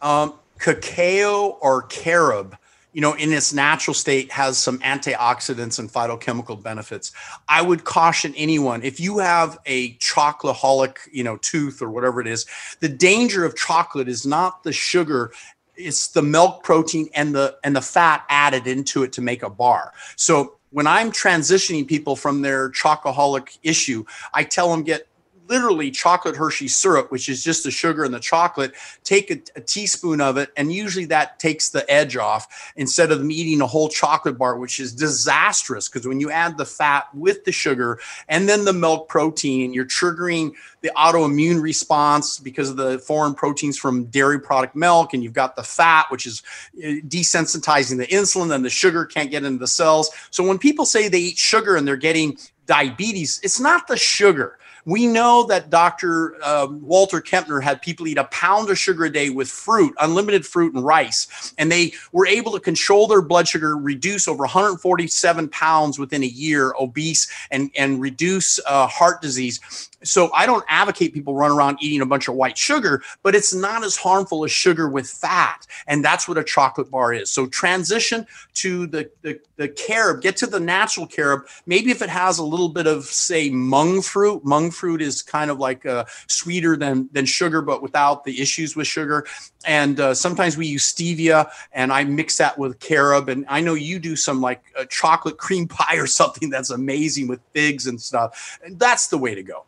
Um, cacao or carob, you know, in its natural state has some antioxidants and phytochemical benefits. I would caution anyone, if you have a chocoholic, you know, tooth or whatever it is, the danger of chocolate is not the sugar, it's the milk protein and the and the fat added into it to make a bar. So when I'm transitioning people from their chocoholic issue, I tell them get literally chocolate Hershey syrup, which is just the sugar and the chocolate. Take a, a teaspoon of it, and usually that takes the edge off instead of them eating a whole chocolate bar, which is disastrous because when you add the fat with the sugar and then the milk protein, you're triggering the autoimmune response because of the foreign proteins from dairy product milk, and you've got the fat, which is desensitizing the insulin, and the sugar can't get into the cells. So when people say they eat sugar and they're getting diabetes, it's not the sugar. We know that Doctor Uh, Walter Kempner had people eat a pound of sugar a day with fruit, unlimited fruit and rice, and they were able to control their blood sugar, reduce over one hundred forty-seven pounds within a year, obese, and, and reduce uh, heart disease. So I don't advocate people run around eating a bunch of white sugar, but it's not as harmful as sugar with fat. And that's what a chocolate bar is. So transition to the, the, the carob, get to the natural carob. Maybe if it has a little bit of, say, mung fruit. Mung fruit is kind of like uh, sweeter than, than sugar, but without the issues with sugar. And uh, sometimes we use stevia, and I mix that with carob. And I know you do some like a chocolate cream pie or something that's amazing with figs and stuff. And that's the way to go.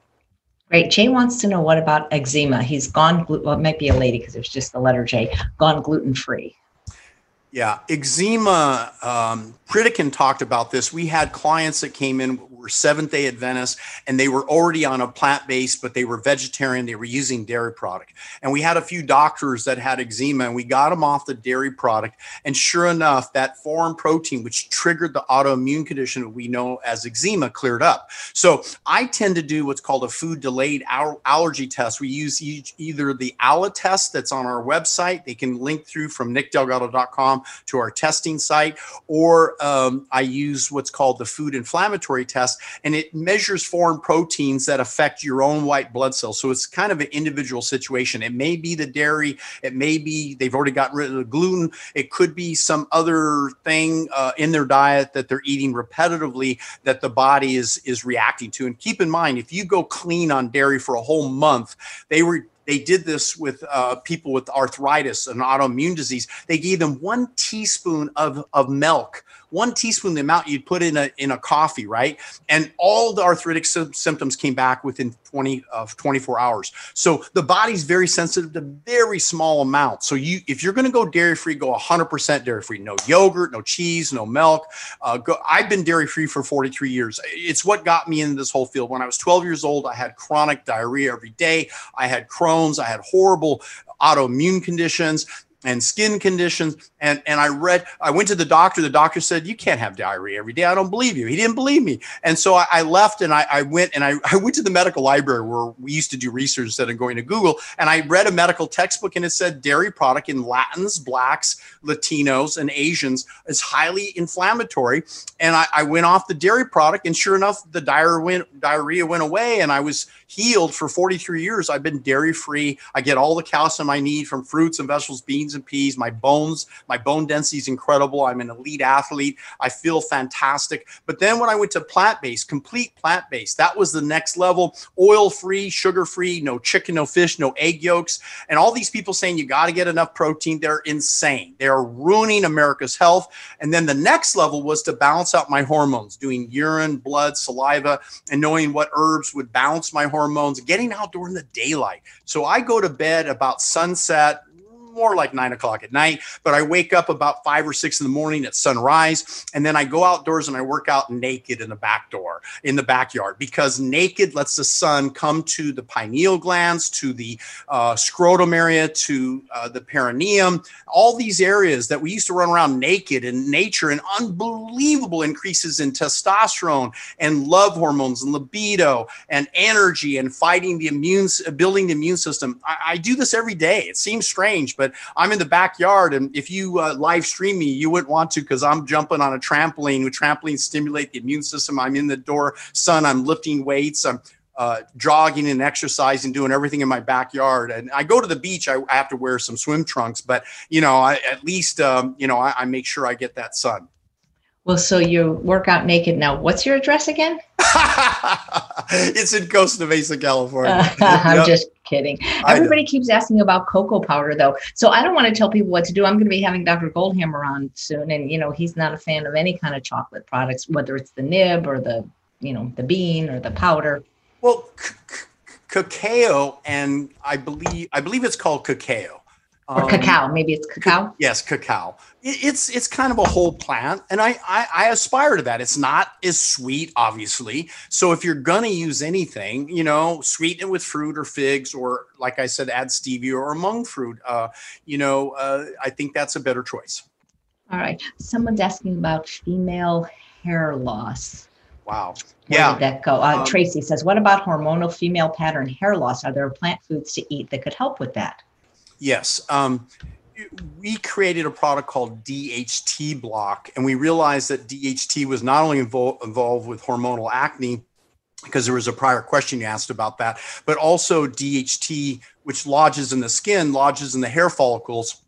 Great. Jay wants to know, what about eczema? He's gone, glu- well, it might be a lady because it was just the letter J, gone gluten-free. Yeah. Eczema, um, Pritikin talked about this. We had clients that came in who were Seventh-day Adventists, and they were already on a plant-based, but they were vegetarian. They were using dairy product. And we had a few doctors that had eczema, and we got them off the dairy product. And sure enough, that foreign protein, which triggered the autoimmune condition that we know as eczema, cleared up. So I tend to do what's called a food-delayed al- allergy test. We use e- either the A L A test that's on our website. They can link through from nick delgado dot com to our testing site, or um, I use what's called the food inflammatory test, and it measures foreign proteins that affect your own white blood cells. So it's kind of an individual situation. It may be the dairy, it may be they've already gotten rid of the gluten, it could be some other thing uh, in their diet that they're eating repetitively that the body is is reacting to. And keep in mind, if you go clean on dairy for a whole month, they were They did this with uh, people with arthritis and autoimmune disease. They gave them one teaspoon of, of milk, one teaspoon, the amount you'd put in a in a coffee, right? And all the arthritic sy- symptoms came back within twenty-four hours. So the body's very sensitive to very small amounts. So you, if you're going to go dairy-free, go one hundred percent dairy-free. No yogurt, no cheese, no milk. Uh, go, I've been dairy-free for forty-three years. It's what got me into this whole field. When I was twelve years old, I had chronic diarrhea every day. I had Crohn's. I had horrible autoimmune conditions and skin conditions. And, and I read, I went to the doctor. The doctor said, you can't have diarrhea every day. I don't believe you. He didn't believe me. And so I, I left and I, I went and I, I went to the medical library where we used to do research instead of going to Google. And I read a medical textbook, and it said dairy product in Latins, Blacks, Latinos, and Asians is highly inflammatory. And I, I went off the dairy product, and sure enough, the diarrhea went, diarrhea went away, and I was healed for forty-three years. I've been dairy free. I get all the calcium I need from fruits and vegetables, beans and peas. My bones, my bone density is incredible. I'm an elite athlete. I feel fantastic. But then when I went to plant-based, complete plant-based, that was the next level. Oil-free, sugar-free, no chicken, no fish, no egg yolks. And all these people saying you got to get enough protein, they're insane. They're ruining America's health. And then the next level was to balance out my hormones, doing urine, blood, saliva, and knowing what herbs would balance my hormones. hormones, getting out during the daylight. So I go to bed about sunset, more like nine o'clock at night, but I wake up about five or six in the morning at sunrise. And then I go outdoors and I work out naked in the back door, in the backyard, because naked lets the sun come to the pineal glands, to the uh, scrotum area, to uh, the perineum, all these areas that we used to run around naked in nature, and unbelievable increases in testosterone and love hormones and libido and energy and fighting the immune, building the immune system. I, I do this every day. It seems strange, but But I'm in the backyard, and if you uh, live stream me, you wouldn't want to, because I'm jumping on a trampoline. Trampolines stimulate the immune system. I'm in the door sun. I'm lifting weights. I'm uh, jogging and exercising, doing everything in my backyard. And I go to the beach. I, I have to wear some swim trunks, but you know, I, at least um, you know, I, I make sure I get that sun. Well, so you work out naked now. What's your address again? It's in Costa Mesa, California. Uh, I'm yep. just kidding. Everybody keeps asking about cocoa powder, though. So I don't want to tell people what to do. I'm going to be having Doctor Goldhammer on soon. And, you know, he's not a fan of any kind of chocolate products, whether it's the nib or the, you know, the bean or the powder. Well, c- c- cacao, and I believe I believe it's called cacao. Or um, cacao, maybe it's cacao. C- yes, cacao. It, it's it's kind of a whole plant, and I, I I aspire to that. It's not as sweet, obviously. So if you're gonna use anything, you know, sweeten it with fruit or figs, or like I said, add stevia or monk fruit. Uh, you know, uh, I think that's a better choice. All right. Someone's asking about female hair loss. Wow. Where yeah. did that go? Uh, um, Tracy says, "What about hormonal female pattern hair loss? Are there plant foods to eat that could help with that?" Yes. Um, we created a product called D H T Block, and we realized that D H T was not only invo- involved with hormonal acne, because there was a prior question you asked about that, but also D H T, which lodges in the skin, lodges in the hair follicles.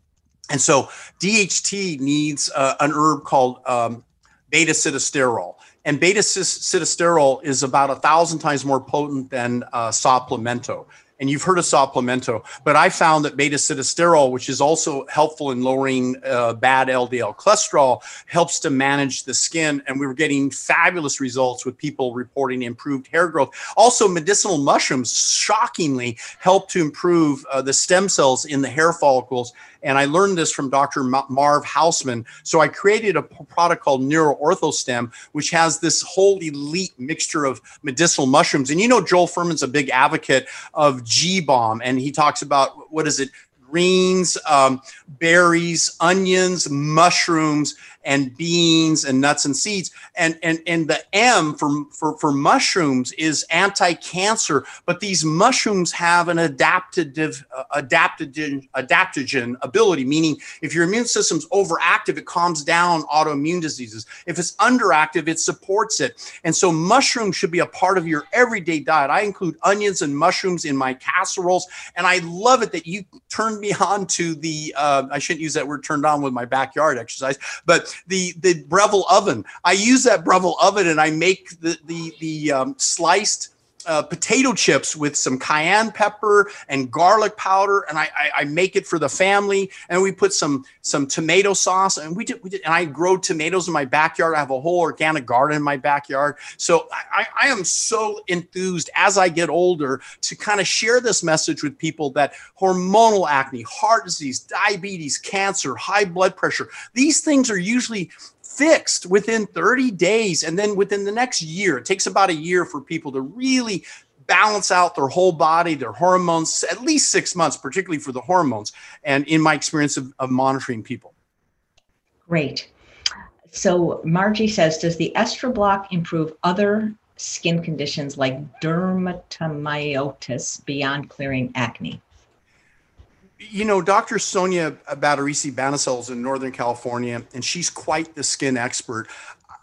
And so D H T needs uh, an herb called um, beta sitosterol. And beta sitosterol is about a thousand times more potent than uh, saw palmetto. And you've heard of saw palmetto, but I found that beta sitosterol, which is also helpful in lowering uh, bad L D L cholesterol, helps to manage the skin. And we were getting fabulous results with people reporting improved hair growth. Also, medicinal mushrooms, shockingly, help to improve uh, the stem cells in the hair follicles. And I learned this from Doctor Ma- Marv Hausman. So I created a p- product called NeuroOrthoStem, which has this whole elite mixture of medicinal mushrooms. And you know, Joel Fuhrman's a big advocate of G-bomb, and he talks about, what is it, greens, um, berries, onions, mushrooms, and beans and nuts and seeds. And and and the M for, for, for mushrooms is anti-cancer, but these mushrooms have an adaptive, uh, adaptogen, adaptogen ability, meaning if your immune system's overactive, it calms down autoimmune diseases. If it's underactive, it supports it. And so mushrooms should be a part of your everyday diet. I include onions and mushrooms in my casseroles, and I love it that you turned me on to the, uh, I shouldn't use that word turned on with my backyard exercise, but The the Breville oven. I use that Breville oven, and I make the the the um, sliced uh, potato chips with some cayenne pepper and garlic powder, and I, I I make it for the family. And we put some some tomato sauce, and we did we did. And I grow tomatoes in my backyard. I have a whole organic garden in my backyard. So I I am so enthused as I get older to kind of share this message with people that hormonal acne, heart disease, diabetes, cancer, high blood pressure, these things are usually fixed within thirty days. And then within the next year, it takes about a year for people to really balance out their whole body, their hormones, at least six months, particularly for the hormones. And in my experience of, of monitoring people. Great. So Margie says, does the EstroBlock improve other skin conditions like dermatomyositis beyond clearing acne? You know, Doctor Sonia Bataresi-Banicelli is in Northern California, and she's quite the skin expert.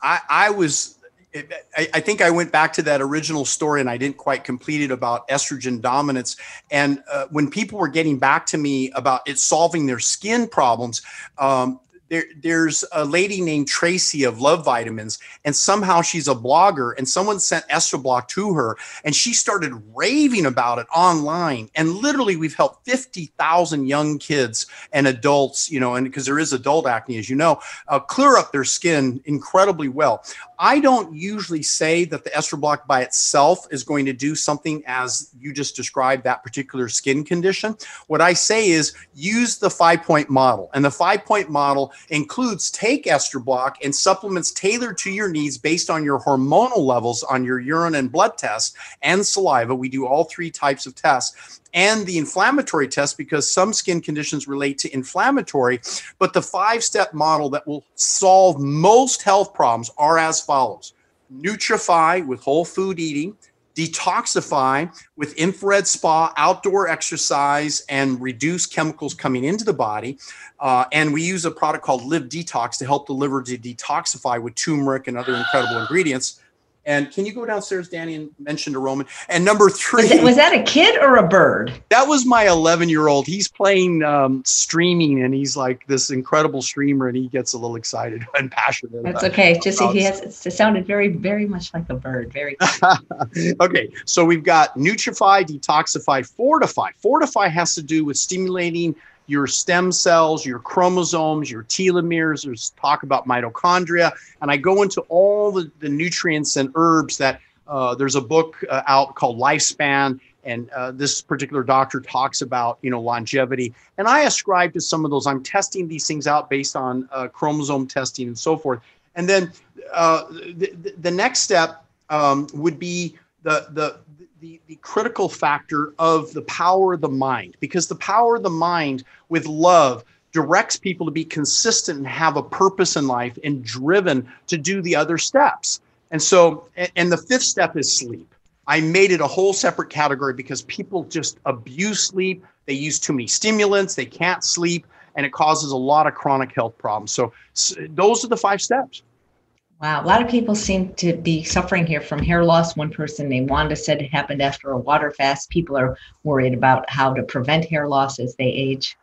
I, I was, I, I think I went back to that original story, and I didn't quite complete it, about estrogen dominance. And uh, when people were getting back to me about it solving their skin problems, um, there, there's a lady named Tracy of Love Vitamins, and somehow she's a blogger, and someone sent EstroBlock to her, and she started raving about it online. And literally, we've helped fifty thousand young kids and adults, you know, and because there is adult acne, as you know, uh, clear up their skin incredibly well. I don't usually say that the EstroBlock by itself is going to do something as you just described that particular skin condition. What I say is use the five-point model. And the five-point model includes take EstroBlock and supplements tailored to your needs based on your hormonal levels on your urine and blood test and saliva. We do all three types of tests. And the inflammatory test, because some skin conditions relate to inflammatory, but the five-step model that will solve most health problems are as follows. Nutrify with whole food eating, detoxify with infrared spa, outdoor exercise, and reduce chemicals coming into the body. Uh, and we use a product called Live Detox to help the liver to detoxify with turmeric and other incredible ingredients. And can you go downstairs, Danny, and mention to Roman? And number three. Was, it, was that a kid or a bird? That was my eleven-year-old. He's playing um, streaming, and he's like this incredible streamer, and he gets a little excited and passionate. That's about okay. It. Just he has, it sounded very, very much like a bird. Very cool. Okay. So we've got Nutrify, Detoxify, Fortify. Fortify has to do with stimulating your stem cells, your chromosomes, your telomeres. There's talk about mitochondria. And I go into all the, the nutrients and herbs that uh, there's a book uh, out called Lifespan. And uh, this particular doctor talks about, you know, longevity. And I ascribe to some of those. I'm testing these things out based on uh, chromosome testing and so forth. And then uh, the, the next step um, would be the the The, the critical factor of the power of the mind, because the power of the mind with love directs people to be consistent and have a purpose in life and driven to do the other steps. And so, and the fifth step is sleep. I made it a whole separate category because people just abuse sleep. They use too many stimulants. They can't sleep, and it causes a lot of chronic health problems. So those are the five steps. Wow. A lot of people seem to be suffering here from hair loss. One person named Wanda said it happened after a water fast. People are worried about how to prevent hair loss as they age.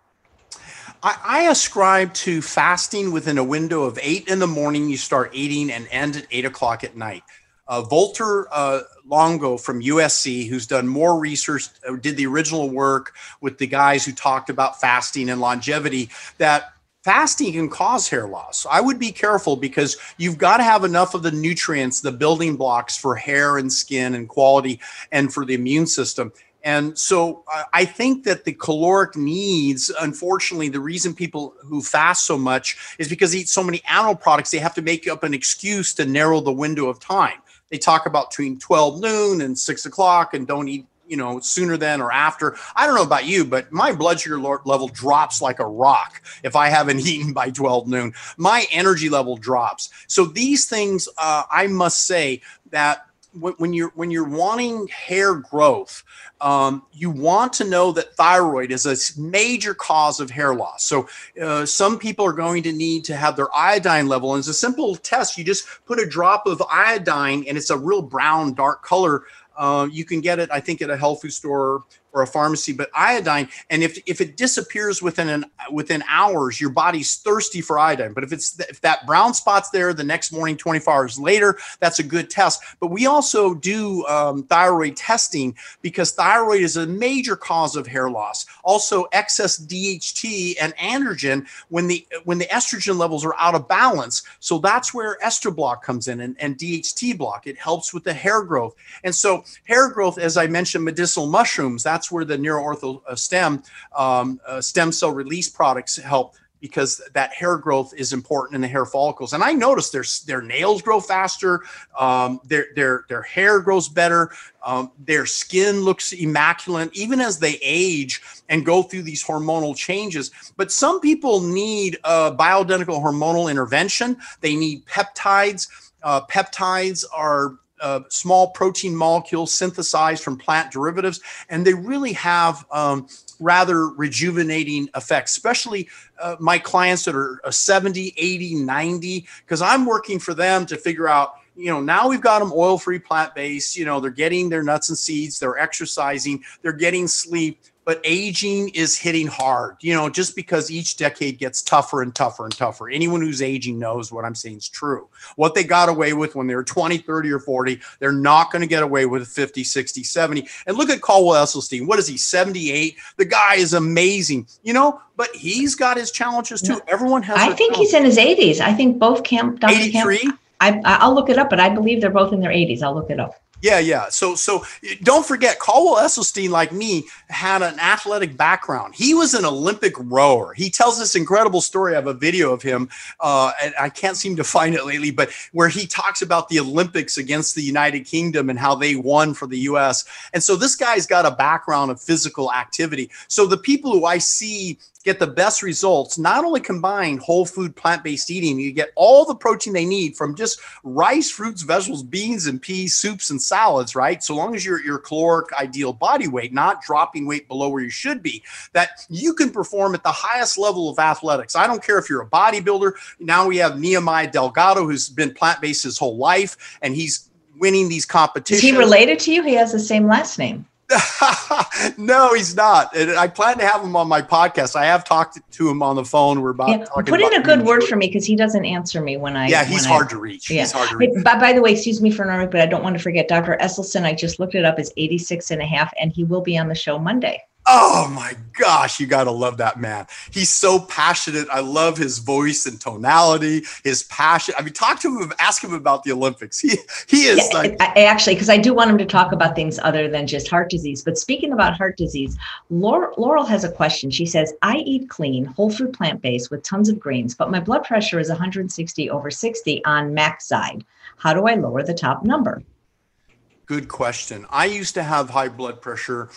I, I ascribe to fasting within a window of eight in the morning, you start eating, and end at eight o'clock at night. Uh, Volter uh, Longo from U S C, who's done more research, uh, did the original work with the guys who talked about fasting and longevity, that fasting can cause hair loss. I would be careful because you've got to have enough of the nutrients, the building blocks for hair and skin and quality and for the immune system. And so I think that the caloric needs, unfortunately, the reason people who fast so much is because they eat so many animal products, they have to make up an excuse to narrow the window of time. They talk about between twelve noon and six o'clock and don't eat, you know, sooner than or after. I don't know about you, but my blood sugar level drops like a rock if I haven't eaten by twelve noon. My energy level drops. So these things, uh, I must say that when you're when you're wanting hair growth, um, you want to know that thyroid is a major cause of hair loss. So uh, some people are going to need to have their iodine level. And it's a simple test. You just put a drop of iodine, and it's a real brown, dark color. Uh, you can get it, I think, at a health food store or a pharmacy, but iodine. And if if it disappears within an, within hours, your body's thirsty for iodine. But if it's th- if that brown spot's there the next morning, twenty-four hours later, that's a good test. But we also do um, thyroid testing because thyroid is a major cause of hair loss. Also, excess D H T and androgen when the when the estrogen levels are out of balance. So that's where EstroBlock comes in and, and D H T Block. It helps with the hair growth. And so hair growth, as I mentioned, medicinal mushrooms. That's That's where the NeuroOrtho stem um, uh, stem cell release products help, because that hair growth is important in the hair follicles. And I noticed their their nails grow faster, um, their their their hair grows better, um, their skin looks immaculate, even as they age and go through these hormonal changes. But some people need uh, bioidentical hormonal intervention. They need peptides. Uh, peptides are Uh, small protein molecules synthesized from plant derivatives, and they really have um, rather rejuvenating effects, especially uh, my clients that are uh, seventy, eighty, ninety, because I'm working for them to figure out, you know, now we've got them oil-free, plant-based, you know, they're getting their nuts and seeds, they're exercising, they're getting sleep. but aging is hitting hard, you know, just because each decade gets tougher and tougher and tougher. Anyone who's aging knows what I'm saying is true. What they got away with when they were twenty, thirty, or forty, they're not going to get away with fifty, sixty, seventy. And look at Caldwell Esselstyn. What is he, seventy-eight? The guy is amazing, you know, but he's got his challenges too. No, everyone has. I think he's in his eighties. I think both Camp, Doctor eighty-three? Camp, I, I'll look it up, but I believe they're both in their eighties. I'll look it up. Yeah, yeah. So, so don't forget, Caldwell Esselstyn, like me, had an athletic background. He was an Olympic rower. He tells this incredible story. I have a video of him, uh, and I can't seem to find it lately, but where he talks about the Olympics against the United Kingdom and how they won for the U S. And so this guy's got a background of physical activity. So the people who I see get the best results, not only combine whole food, plant-based eating, you get all the protein they need from just rice, fruits, vegetables, beans, and peas, soups, and salads, right? So long as you're at your caloric ideal body weight, not dropping weight below where you should be, that you can perform at the highest level of athletics. I don't care if you're a bodybuilder. Now we have Nehemiah Delgado, who's been plant-based his whole life, and he's winning these competitions. Is he related to you? He has the same last name. No, he's not. And I plan to have him on my podcast. I have talked to him on the phone. We're about yeah, talking put about in a good word for me because he doesn't answer me when I. Yeah, he's hard I, to reach. Yeah. He's hard to reach. By, by the way, excuse me for an moment, but I don't want to forget Doctor Esselstyn. I just looked it up. Is eighty-six and a half, and he will be on the show Monday. Oh my gosh, you got to love that man. He's so passionate. I love his voice and tonality, his passion. I mean, talk to him, ask him about the Olympics. He he is yeah, like. I, actually, because I do want him to talk about things other than just heart disease. But speaking about heart disease, Laurel, Laurel has a question. She says, I eat clean, whole food, plant-based with tons of grains, but my blood pressure is one hundred sixty over sixty on Maxide. How do I lower the top number? Good question. I used to have high blood pressure.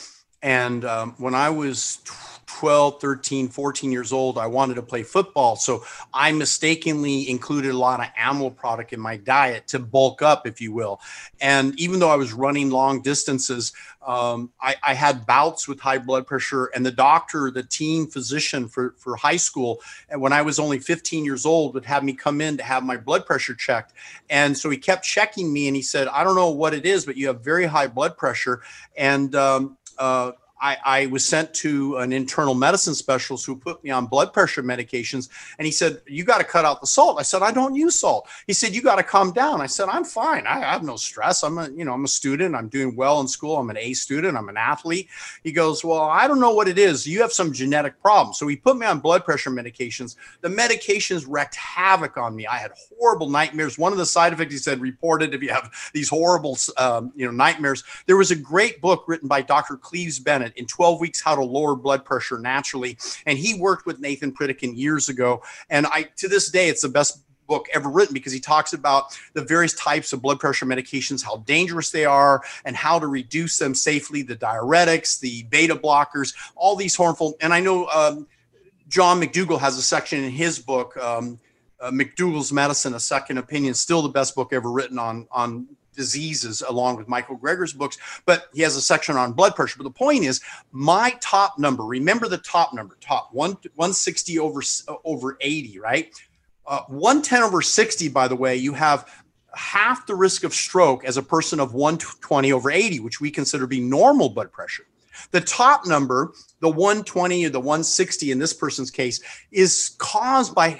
And um, when I was twelve, thirteen, fourteen years old, I wanted to play football. So I mistakenly included a lot of animal product in my diet to bulk up, if you will. And even though I was running long distances, um, I, I had bouts with high blood pressure. And the doctor, the team physician for, for high school, and when I was only fifteen years old, would have me come in to have my blood pressure checked. And so he kept checking me and he said, I don't know what it is, but you have very high blood pressure. And, um, Uh, I, I was sent to an internal medicine specialist who put me on blood pressure medications. And he said, you got to cut out the salt. I said, I don't use salt. He said, you got to calm down. I said, I'm fine. I have no stress. I'm a, you know, I'm a student. I'm doing well in school. I'm an A student. I'm an athlete. He goes, well, I don't know what it is. You have some genetic problem. So he put me on blood pressure medications. The medications wreaked havoc on me. I had horrible nightmares. One of the side effects, he said, reported if you have these horrible, um, you know, nightmares. There was a great book written by Doctor Cleves Bennett, in twelve weeks, How to Lower Blood Pressure Naturally. And he worked with Nathan Pritikin years ago. And I, to this day, it's the best book ever written because he talks about the various types of blood pressure medications, how dangerous they are and how to reduce them safely, the diuretics, the beta blockers, all these harmful. And I know um, John McDougall has a section in his book, um, uh, McDougall's Medicine, A Second Opinion, still the best book ever written on on. diseases, along with Michael Greger's books, but he has a section on blood pressure. But the point is, my top number, remember the top number, top one, one sixty over eighty, right? Uh, one ten over sixty, by the way, you have half the risk of stroke as a person of one twenty over eighty, which we consider to be normal blood pressure. The top number, the one twenty or the one sixty in this person's case, is caused by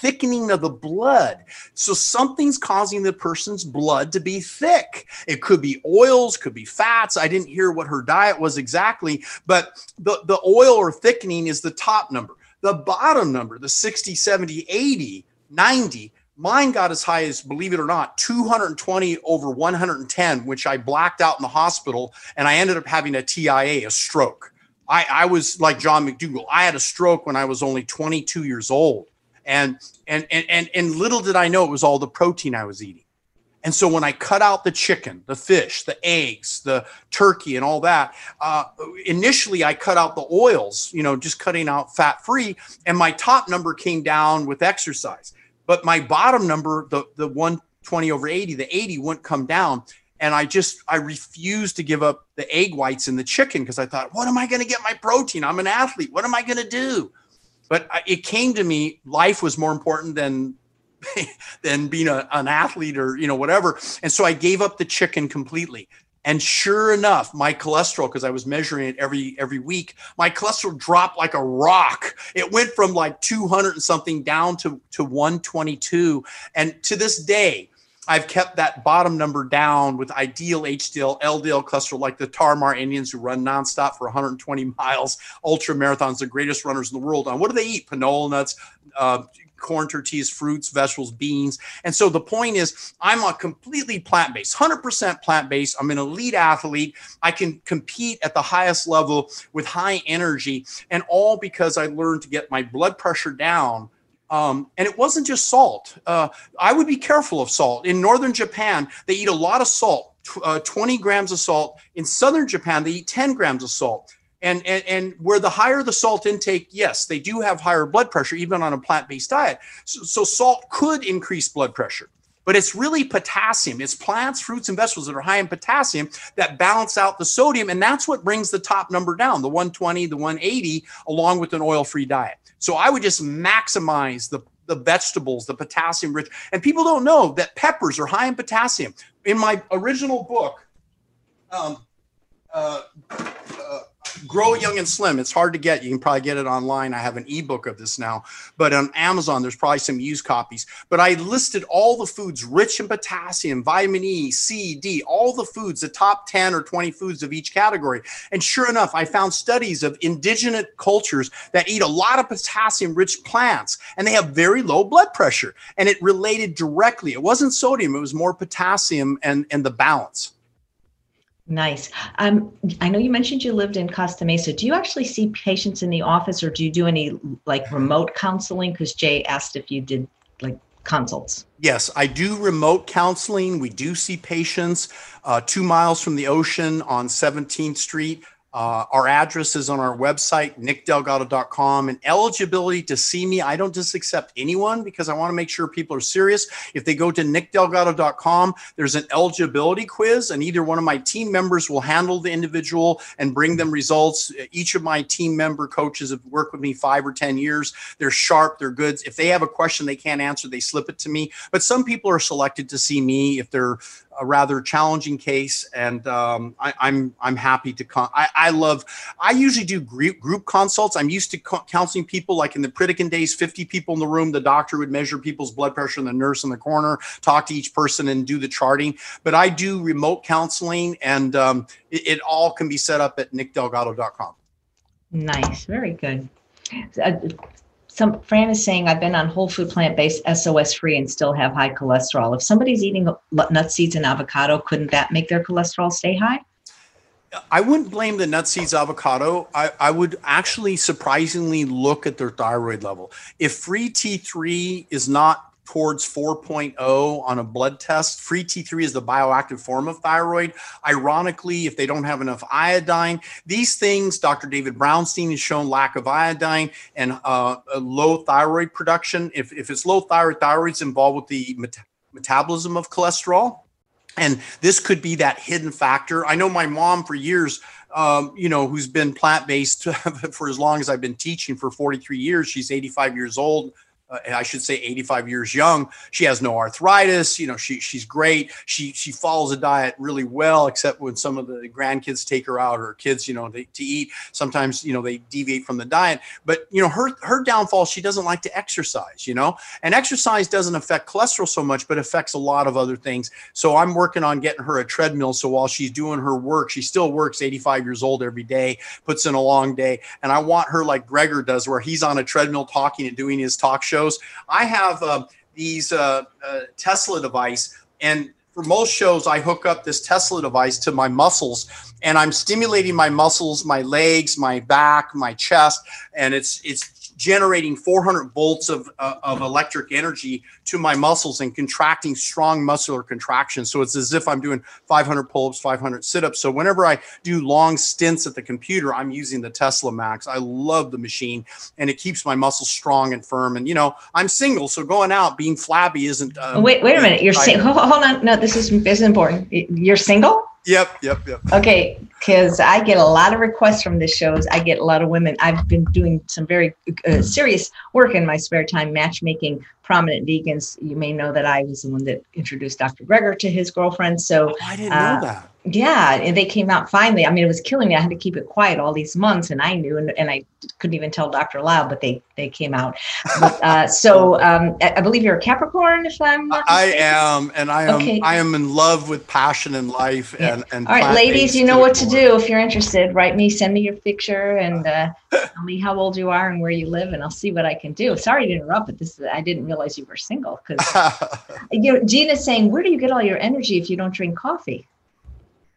thickening of the blood. So something's causing the person's blood to be thick. It could be oils, could be fats. I didn't hear what her diet was exactly, but the, the oil or thickening is the top number. The bottom number, the sixty, seventy, eighty, ninety, mine got as high as, believe it or not, two twenty over one ten, which I blacked out in the hospital, and I ended up having a T I A, a stroke. I, I was like John McDougall. I had a stroke when I was only twenty-two years old. And, and, and, and little did I know it was all the protein I was eating. And so when I cut out the chicken, the fish, the eggs, the turkey and all that, uh, initially I cut out the oils, you know, just cutting out fat free. And my top number came down with exercise, but my bottom number, the, the one twenty over eighty, the eighty wouldn't come down. And I just, I refused to give up the egg whites and the chicken because I thought, what am I going to get my protein? I'm an athlete. What am I going to do? But it came to me, life was more important than than being a, an athlete or, you know, whatever. And so I gave up the chicken completely. And sure enough, my cholesterol, because I was measuring it every every week, my cholesterol dropped like a rock. It went from like two hundred and something down to, to one twenty-two. And to this day, I've kept that bottom number down with ideal H D L, L D L cholesterol, like the Tarmar Indians who run nonstop for one hundred twenty miles, ultra marathons, the greatest runners in the world. On what do they eat? Panola nuts, uh, corn tortillas, fruits, vegetables, beans. And so the point is, I'm a completely plant-based, one hundred percent plant-based. I'm an elite athlete. I can compete at the highest level with high energy, and all because I learned to get my blood pressure down. Um, and it wasn't just salt. Uh, I would be careful of salt. In northern Japan, they eat a lot of salt, uh, twenty grams of salt. In southern Japan, they eat ten grams of salt. And, and and where the higher the salt intake, yes, they do have higher blood pressure, even on a plant-based diet. So, so salt could increase blood pressure, but it's really potassium. It's plants, fruits, and vegetables that are high in potassium that balance out the sodium. And that's what brings the top number down, the one twenty, the one eighty, along with an oil-free diet. So I would just maximize the the vegetables, the potassium-rich. And people don't know that peppers are high in potassium. In my original book, um, uh, uh, Grow Young and Slim. It's hard to get. You can probably get it online. I have an ebook of this now, but on Amazon, there's probably some used copies. But I listed all the foods rich in potassium, vitamin E, C, D, all the foods, the top ten or twenty foods of each category. And sure enough, I found studies of indigenous cultures that eat a lot of potassium-rich plants, and they have very low blood pressure. And it related directly. It wasn't sodium. It was more potassium and, and the balance. Nice. Um, I know you mentioned you lived in Costa Mesa. Do you actually see patients in the office, or do you do any like remote counseling? Because Jay asked if you did like consults. Yes, I do remote counseling. We do see patients uh, two miles from the ocean on seventeenth street. Uh, our address is on our website, nick delgado dot com, and eligibility to see me. I don't just accept anyone because I want to make sure people are serious. If they go to nick delgado dot com, there's an eligibility quiz, and either one of my team members will handle the individual and bring them results. Each of my team member coaches have worked with me five or ten years. They're sharp. They're good. If they have a question they can't answer, they slip it to me. But some people are selected to see me if they're a rather challenging case, and um, I, I'm I'm happy to. Con- I I love. I usually do group group consults. I'm used to co- counseling people like in the Pritikin days, fifty people in the room. The doctor would measure people's blood pressure, and the nurse in the corner talk to each person and do the charting. But I do remote counseling, and um, it, it all can be set up at nick delgado dot com. Nice, very good. Uh, Some, Fran is saying, I've been on whole food, plant-based, S O S-free, and still have high cholesterol. If somebody's eating nuts, seeds, and avocado, couldn't that make their cholesterol stay high? I wouldn't blame the nuts, seeds, avocado. I, I would actually surprisingly look at their thyroid level. If free T three is not towards four point oh on a blood test, free T three is the bioactive form of thyroid. Ironically, if they don't have enough iodine, these things, Doctor David Brownstein has shown lack of iodine and uh, low thyroid production. If, if it's low thyroid, thyroid's involved with the met- metabolism of cholesterol. And this could be that hidden factor. I know my mom for years, um, you know, who's been plant-based for as long as I've been teaching for forty-three years, she's eighty-five years old. Uh, I should say eighty-five years young. She has no arthritis. You know, she she's great. She she follows a diet really well, except when some of the grandkids take her out, or kids, you know, they, to eat. Sometimes, you know, they deviate from the diet. But, you know, her her downfall, she doesn't like to exercise, you know, and exercise doesn't affect cholesterol so much, but affects a lot of other things. So I'm working on getting her a treadmill. So while she's doing her work, she still works eighty-five years old every day, puts in a long day. And I want her like Greger does, where he's on a treadmill talking and doing his talk show. I have uh, these uh, uh, Tesla device, and for most shows, I hook up this Tesla device to my muscles, and I'm stimulating my muscles, my legs, my back, my chest, and it's it's generating four hundred volts of uh, of electric energy to my muscles and contracting strong muscular contraction. So it's as if I'm doing five hundred pull-ups, five hundred sit-ups. So whenever I do long stints at the computer, I'm using the Tesla Max. I love the machine, and it keeps my muscles strong and firm. And, you know, I'm single, so going out being flabby isn't... Um, wait, wait a minute. You're sing- hold, hold on. No, this is, this is important. You're single? Yep, yep, yep. Okay, because I get a lot of requests from the shows. I get a lot of women. I've been doing some very uh, serious work in my spare time, matchmaking, prominent vegans. You may know that I was the one that introduced Doctor Greger to his girlfriend. So oh, I didn't uh, know that. Yeah. And they came out finally. I mean, it was killing me. I had to keep it quiet all these months, and I knew, and, and I couldn't even tell Doctor Lyle, but they, they came out. But, uh, so um, I, I believe you're a Capricorn, if I'm not I mistaken. am. And I am, okay. I am in love with passion and life. Yeah. And, and all right, ladies, you know what to do. If you're interested, write me, send me your picture, and uh, tell me how old you are and where you live, and I'll see what I can do. Sorry to interrupt, but this is, I didn't realize you were single, because you know, Gina's saying, where do you get all your energy if you don't drink coffee?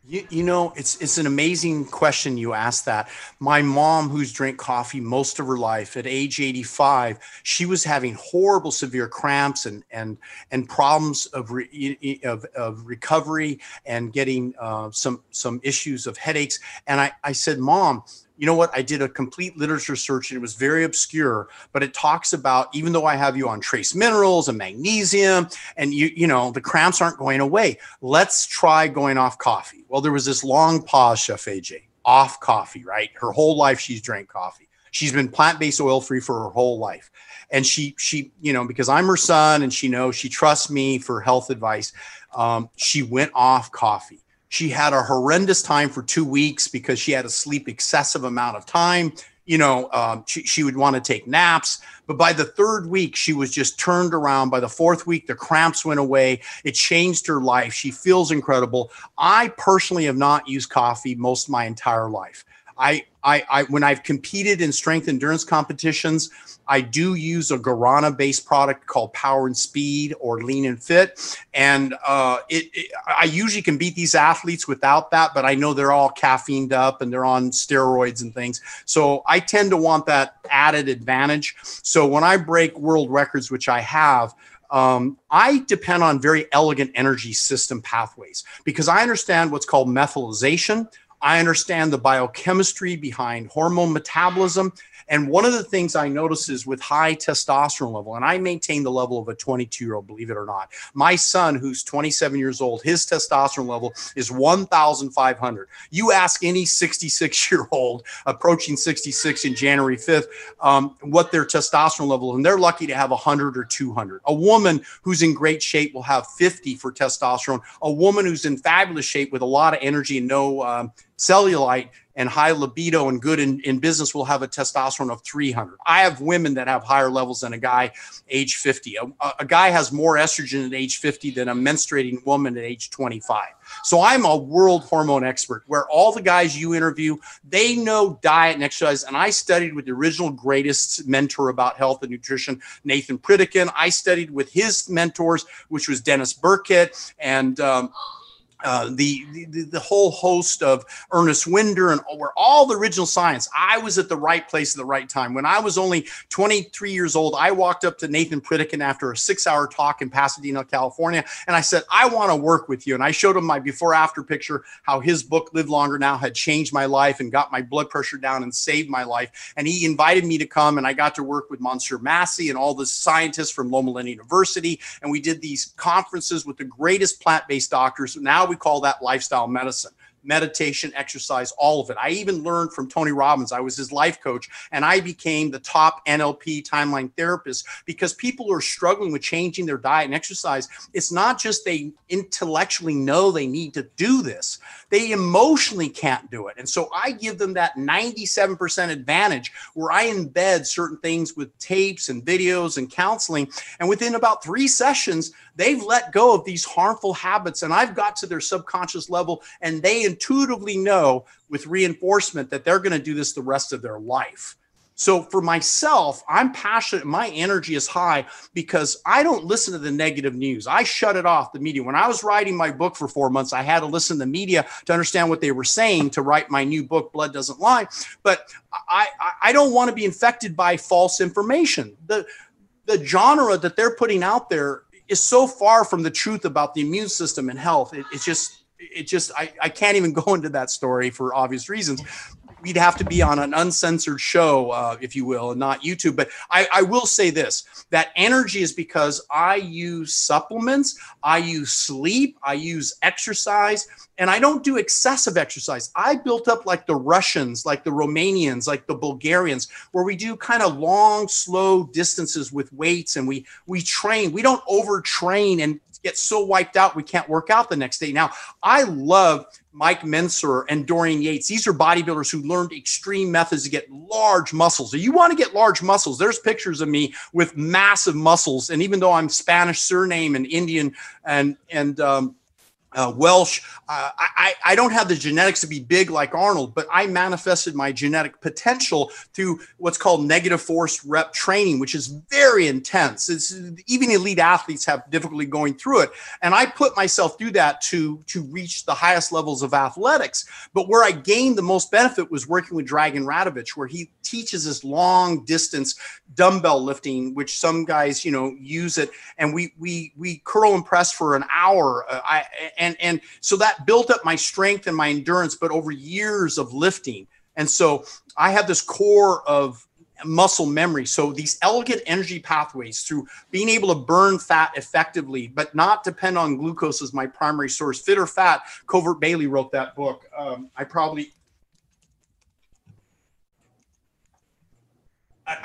You, you know, it's it's an amazing question you asked that. My mom, who's drank coffee most of her life, at age eighty-five, she was having horrible, severe cramps and and and problems of re, of, of recovery and getting uh, some some issues of headaches. And I, I said, Mom, you know what? I did a complete literature search, and it was very obscure, but it talks about, even though I have you on trace minerals and magnesium, and you, you know, the cramps aren't going away. Let's try going off coffee. Well, there was this long pause, Chef A J, off coffee, right? Her whole life she's drank coffee. She's been plant-based, oil-free for her whole life. And she, she, you know, because I'm her son and she knows, she trusts me for health advice. Um, she went off coffee. She had a horrendous time for two weeks because she had to sleep excessive amount of time. You know, um, she, she would want to take naps. But by the third week, she was just turned around. By the fourth week, the cramps went away. It changed her life. She feels incredible. I personally have not used coffee most of my entire life. I, I, I when I've competed in strength endurance competitions, I do use a guarana-based product called Power and Speed or Lean and Fit, and uh, it, it, I usually can beat these athletes without that. But I know they're all caffeined up and they're on steroids and things, so I tend to want that added advantage. So when I break world records, which I have, um, I depend on very elegant energy system pathways, because I understand what's called methylation. I understand the biochemistry behind hormone metabolism. And one of the things I notice is with high testosterone level, and I maintain the level of a twenty-two-year-old, believe it or not. My son, who's twenty-seven years old, his testosterone level is one thousand five hundred. You ask any sixty-six-year-old approaching sixty-six in January fifth um, what their testosterone level is, and they're lucky to have one hundred or two hundred. A woman who's in great shape will have fifty for testosterone. A woman who's in fabulous shape with a lot of energy and no um, cellulite and high libido and good in, in business will have a testosterone of three hundred. I have women that have higher levels than a guy age fifty. A, a guy has more estrogen at age fifty than a menstruating woman at age twenty-five. So I'm a world hormone expert, where all the guys you interview, they know diet and exercise. And I studied with the original greatest mentor about health and nutrition, Nathan Pritikin. I studied with his mentors, which was Dennis Burkett and um, Uh, the, the the whole host of Ernest Winder, and were all the original science. I was at the right place at the right time. When I was only twenty-three years old, I walked up to Nathan Pritikin after a six-hour talk in Pasadena, California, and I said, I want to work with you. And I showed him my before-after picture, how his book, Live Longer Now, had changed my life and got my blood pressure down and saved my life. And he invited me to come, and I got to work with Monsieur Massey and all the scientists from Loma Linda University. And we did these conferences with the greatest plant-based doctors. Now we call that lifestyle medicine, meditation, exercise, all of it. I even learned from Tony Robbins. I was his life coach, and I became the top N L P timeline therapist, because people are struggling with changing their diet and exercise. It's not just they intellectually know they need to do this. They emotionally can't do it. And so I give them that ninety-seven percent advantage, where I embed certain things with tapes and videos and counseling. And within about three sessions, they've let go of these harmful habits, and I've got to their subconscious level, and they intuitively know with reinforcement that they're going to do this the rest of their life. So for myself, I'm passionate. My energy is high because I don't listen to the negative news. I shut it off, the media. When I was writing my book for four months, I had to listen to the media to understand what they were saying to write my new book, Blood Doesn't Lie. But I, I don't want to be infected by false information. The, the genre that they're putting out there is so far from the truth about the immune system and health. It, it's just, it just, I, I can't even go into that story for obvious reasons. we'd have to be on an uncensored show, uh, if you will, and not YouTube. But I, I will say this, that energy is because I use supplements, I use sleep, I use exercise, and I don't do excessive exercise. I built up like the Russians, like the Romanians, like the Bulgarians, where we do kind of long, slow distances with weights, and we we train. We don't overtrain and get so wiped out we can't work out the next day. Now, I love Mike Mincer and Dorian Yates. These are bodybuilders who learned extreme methods to get large muscles. So you want to get large muscles. There's pictures of me with massive muscles. And even though I'm Spanish surname and Indian and, and, um, Uh, Welsh, uh, I, I don't have the genetics to be big like Arnold, but I manifested my genetic potential through what's called negative force rep training, which is very intense. It's, even elite athletes have difficulty going through it. And I put myself through that to, to reach the highest levels of athletics. But where I gained the most benefit was working with Dragan Radovic, where he teaches this long distance dumbbell lifting, which some guys, you know, use it. And we, we, we curl and press for an hour. Uh, I, And, and so that built up my strength and my endurance, but over years of lifting. And so I have this core of muscle memory. So these elegant energy pathways through being able to burn fat effectively, but not depend on glucose as my primary source. Fit or Fat, Covert Bailey wrote that book. Um, I probably,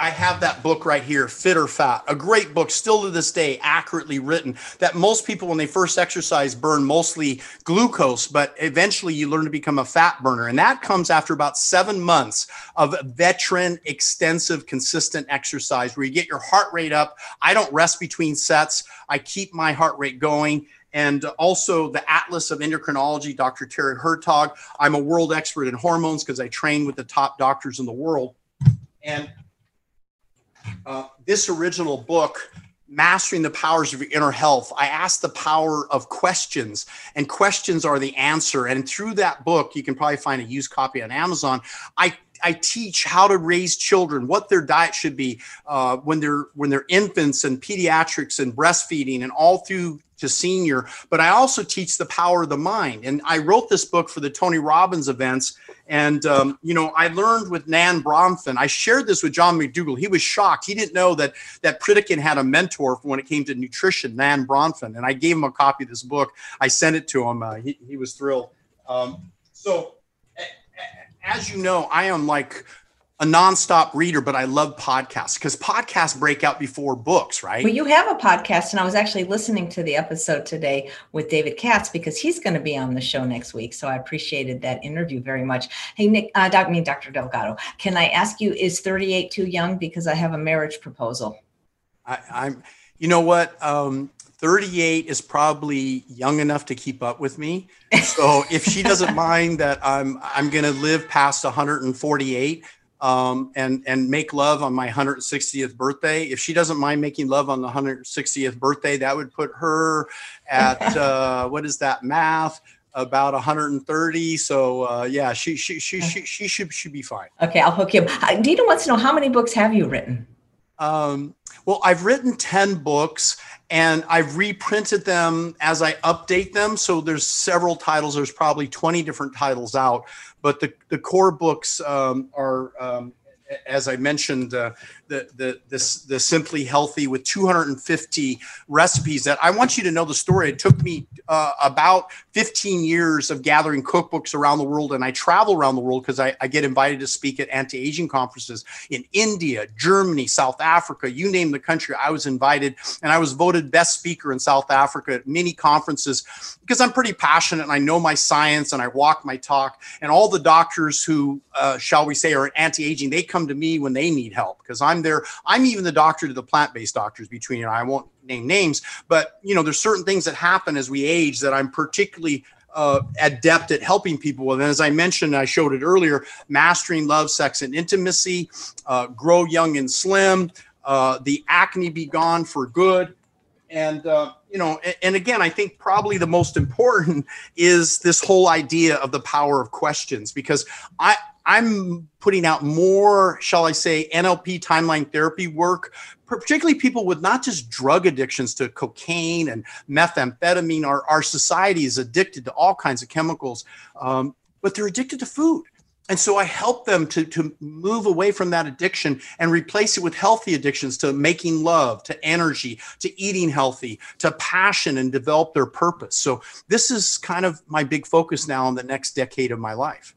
I have that book right here, Fit or Fat, a great book still to this day, accurately written, that most people when they first exercise burn mostly glucose, but eventually you learn to become a fat burner. And that comes after about seven months of veteran, extensive, consistent exercise where you get your heart rate up. I don't rest between sets. I keep my heart rate going. And also the Atlas of Endocrinology, Doctor Terry Hertog. I'm a world expert in hormones because I train with the top doctors in the world. And Uh, this original book, Mastering the Powers of Your Inner Health, I asked the power of questions, and questions are the answer. And through that book, you can probably find a used copy on Amazon. I I teach how to raise children, what their diet should be uh, when they're when they're infants, and pediatrics and breastfeeding, and all through to senior. But I also teach the power of the mind. And I wrote this book for the Tony Robbins events. And, um, you know, I learned with Nan Bronfen. I shared this with John McDougall. He was shocked. He didn't know that that Pritikin had a mentor when it came to nutrition, Nan Bronfen. And I gave him a copy of this book. I sent it to him. Uh, he, he was thrilled. Um, so as you know, I am like a nonstop reader, but I love podcasts because podcasts break out before books, right? Well, you have a podcast, and I was actually listening to the episode today with David Katz because he's going to be on the show next week. So I appreciated that interview very much. Hey, Nick, uh, Doc, I mean, Doctor Delgado, can I ask you, is thirty-eight too young? Because I have a marriage proposal. I, I'm, you know what? Um, thirty-eight is probably young enough to keep up with me. So if she doesn't mind that I'm, I'm going to live past one hundred forty-eight, um, and, and make love on my one hundred sixtieth birthday. If she doesn't mind making love on the one hundred sixtieth birthday, that would put her at, uh, what is that math? About one hundred thirty. So, uh, yeah, she, she, she, she, she should, should be fine. Okay. I'll hook you up. Dita wants to know, how many books have you written? Um, well, I've written ten books, and I've reprinted them as I update them. So there's several titles. There's probably twenty different titles out, but the, the core books um, are, um, as I mentioned, uh, the, the, the, the Simply Healthy with two hundred fifty recipes that I want you to know the story. It took me uh, about fifteen years of gathering cookbooks around the world. And I travel around the world because I, I get invited to speak at anti-aging conferences in India, Germany, South Africa, you name the country. I was invited, and I was voted best speaker in South Africa at many conferences because I'm pretty passionate and I know my science and I walk my talk. And all the doctors who, uh, shall we say, are anti-aging, they come to me when they need help because I'm there. I'm even the doctor to the plant-based doctors between, and I won't name names, but you know, there's certain things that happen as we age that I'm particularly uh, adept at helping people with. And as I mentioned, I showed it earlier, Mastering Love, Sex, and Intimacy, uh, Grow Young and Slim, uh, the Acne Be Gone for Good. And, uh, you know, and, and again, I think probably the most important is this whole idea of the power of questions, because I, I'm putting out more, shall I say, N L P timeline therapy work, particularly people with not just drug addictions to cocaine and methamphetamine. Our, our society is addicted to all kinds of chemicals, um, but they're addicted to food. And so I help them to, to move away from that addiction and replace it with healthy addictions to making love, to energy, to eating healthy, to passion, and develop their purpose. So this is kind of my big focus now in the next decade of my life.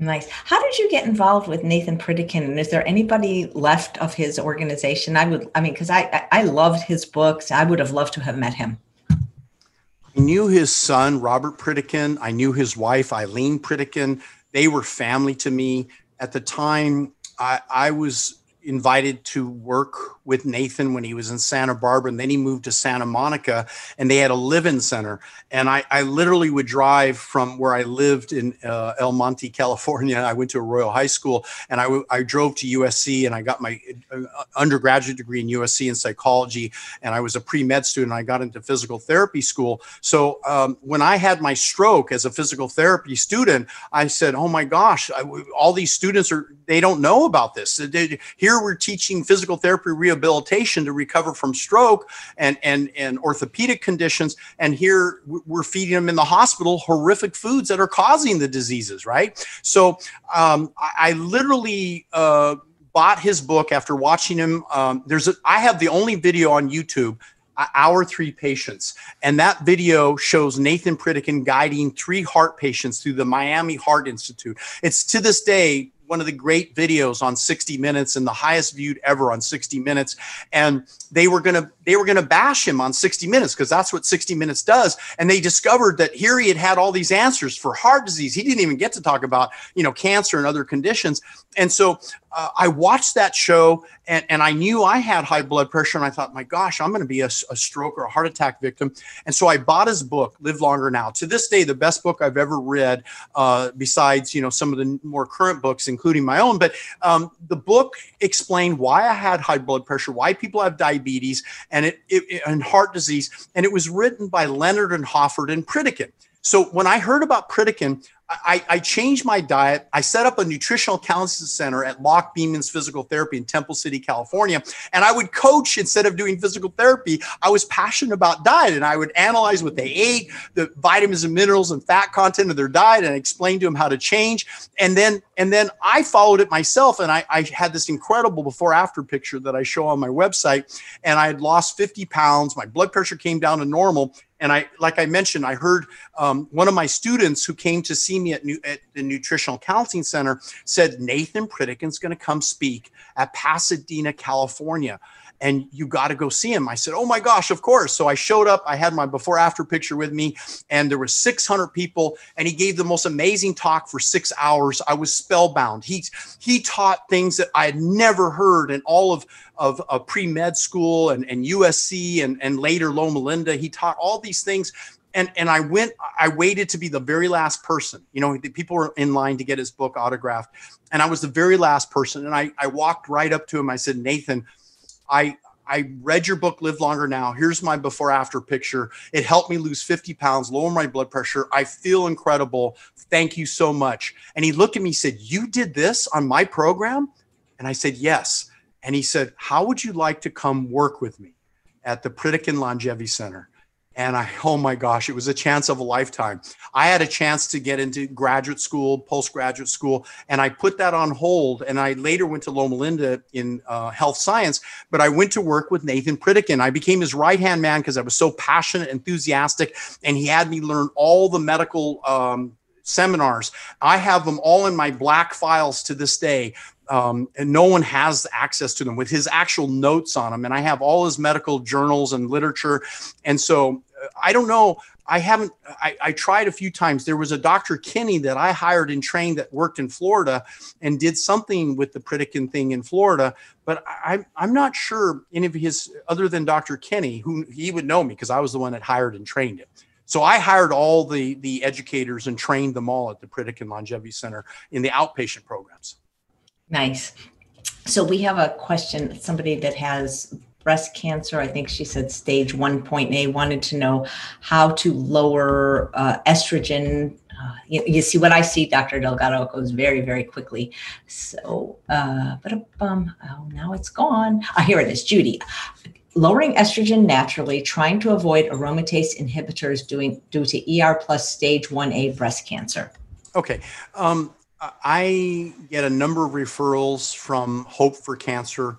Nice. How did you get involved with Nathan Pritikin? And is there anybody left of his organization? I would, I mean, because I, I loved his books. I would have loved to have met him. I knew his son, Robert Pritikin. I knew his wife, Eileen Pritikin. They were family to me. At the time, I, I was invited to work with Nathan when he was in Santa Barbara, and then he moved to Santa Monica, and they had a live-in center. And I, I literally would drive from where I lived in uh, El Monte, California. I went to a Royal High School, and I, w- I drove to U S C, and I got my undergraduate degree in U S C in psychology, and I was a pre-med student. I got into physical therapy school. So um, when I had my stroke as a physical therapy student, I said, oh my gosh, I, all these students are, they don't know about this. They, here we're teaching physical therapy rehabilitation to recover from stroke and, and, and orthopedic conditions. And here we're feeding them in the hospital horrific foods that are causing the diseases, right? So um, I, I literally uh, bought his book after watching him. Um, there's a, I have the only video on YouTube, Our Three Patients. And that video shows Nathan Pritikin guiding three heart patients through the Miami Heart Institute. It's to this day one of the great videos on sixty minutes and the highest viewed ever on sixty minutes. And they were going to, they were going to bash him on sixty minutes because that's what sixty minutes does. And they discovered that here he had had all these answers for heart disease. He didn't even get to talk about, you know, cancer and other conditions. And so uh, I watched that show and, and I knew I had high blood pressure and I thought, my gosh, I'm going to be a, a stroke or a heart attack victim. And so I bought his book, Live Longer Now. To this day, the best book I've ever read, uh, besides, you know, some of the more current books, including my own. But um, the book explained why I had high blood pressure, why people have diabetes and it, it and heart disease. And it was written by Leonard and Hofford and Pritikin. So when I heard about Pritikin, I, I changed my diet. I set up a nutritional counseling center at Locke Beeman's Physical Therapy in Temple City, California. And I would coach instead of doing physical therapy. I was passionate about diet and I would analyze what they ate, the vitamins and minerals and fat content of their diet, and explain to them how to change. And then, and then I followed it myself. And I, I had this incredible before after picture that I show on my website. And I had lost fifty pounds. My blood pressure came down to normal. And I, like I mentioned, I heard um, one of my students who came to see me at, new, at the Nutritional Counseling Center said, Nathan Pritikin's going to come speak at Pasadena, California, and you got to go see him. I said, oh my gosh, of course. So I showed up, I had my before after picture with me, and there were six hundred people, and he gave the most amazing talk for six hours. I was spellbound. He, he taught things that I had never heard in all of, of, of pre-med school and, and U S C and, and later Loma Linda. He taught all these things. And and I went, I waited to be the very last person. You know, the people were in line to get his book autographed. And I was the very last person. And I, I walked right up to him. I said, Nathan, I, I read your book, Live Longer Now. Here's my before after picture. It helped me lose fifty pounds, lower my blood pressure. I feel incredible. Thank you so much. And he looked at me, said, you did this on my program? And I said, yes. And he said, how would you like to come work with me at the Pritikin Longevity Center? And I, oh my gosh, it was a chance of a lifetime. I had a chance to get into graduate school, postgraduate school, and I put that on hold. And I later went to Loma Linda in uh, health science, but I went to work with Nathan Pritikin. I became his right-hand man because I was so passionate, enthusiastic, and he had me learn all the medical um, seminars. I have them all in my black files to this day. Um, and no one has access to them with his actual notes on them. And I have all his medical journals and literature. And so I don't know. I haven't, I, I tried a few times. There was a Doctor Kinney that I hired and trained that worked in Florida and did something with the Pritikin thing in Florida, but I, I'm not sure any of his, other than Doctor Kinney, who he would know me because I was the one that hired and trained him. So I hired all the, the educators and trained them all at the Pritikin Longevity Center in the outpatient programs. Nice. So we have a question, somebody that has breast cancer, I think she said stage one point A, wanted to know how to lower uh, estrogen. Uh, you, you see what I see, Doctor Delgado, it goes very, very quickly. So, uh, but um, oh, now it's gone. Oh, here it is, Judy. Lowering estrogen naturally, trying to avoid aromatase inhibitors doing, due to E R plus stage one A breast cancer. Okay. Um, I get a number of referrals from Hope for Cancer,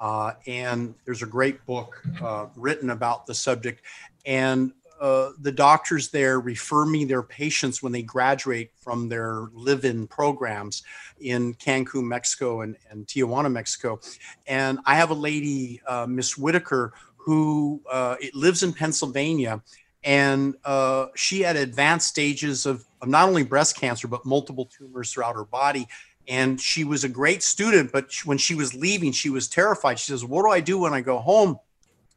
uh, and there's a great book uh, written about the subject. And uh, the doctors there refer me their patients when they graduate from their live-in programs in Cancun, Mexico, and, and Tijuana, Mexico. And I have a lady, uh, Miss Whitaker, who uh, it lives in Pennsylvania. And uh, she had advanced stages of, of not only breast cancer, but multiple tumors throughout her body. And she was a great student, but she, when she was leaving, she was terrified. She says, what do I do when I go home?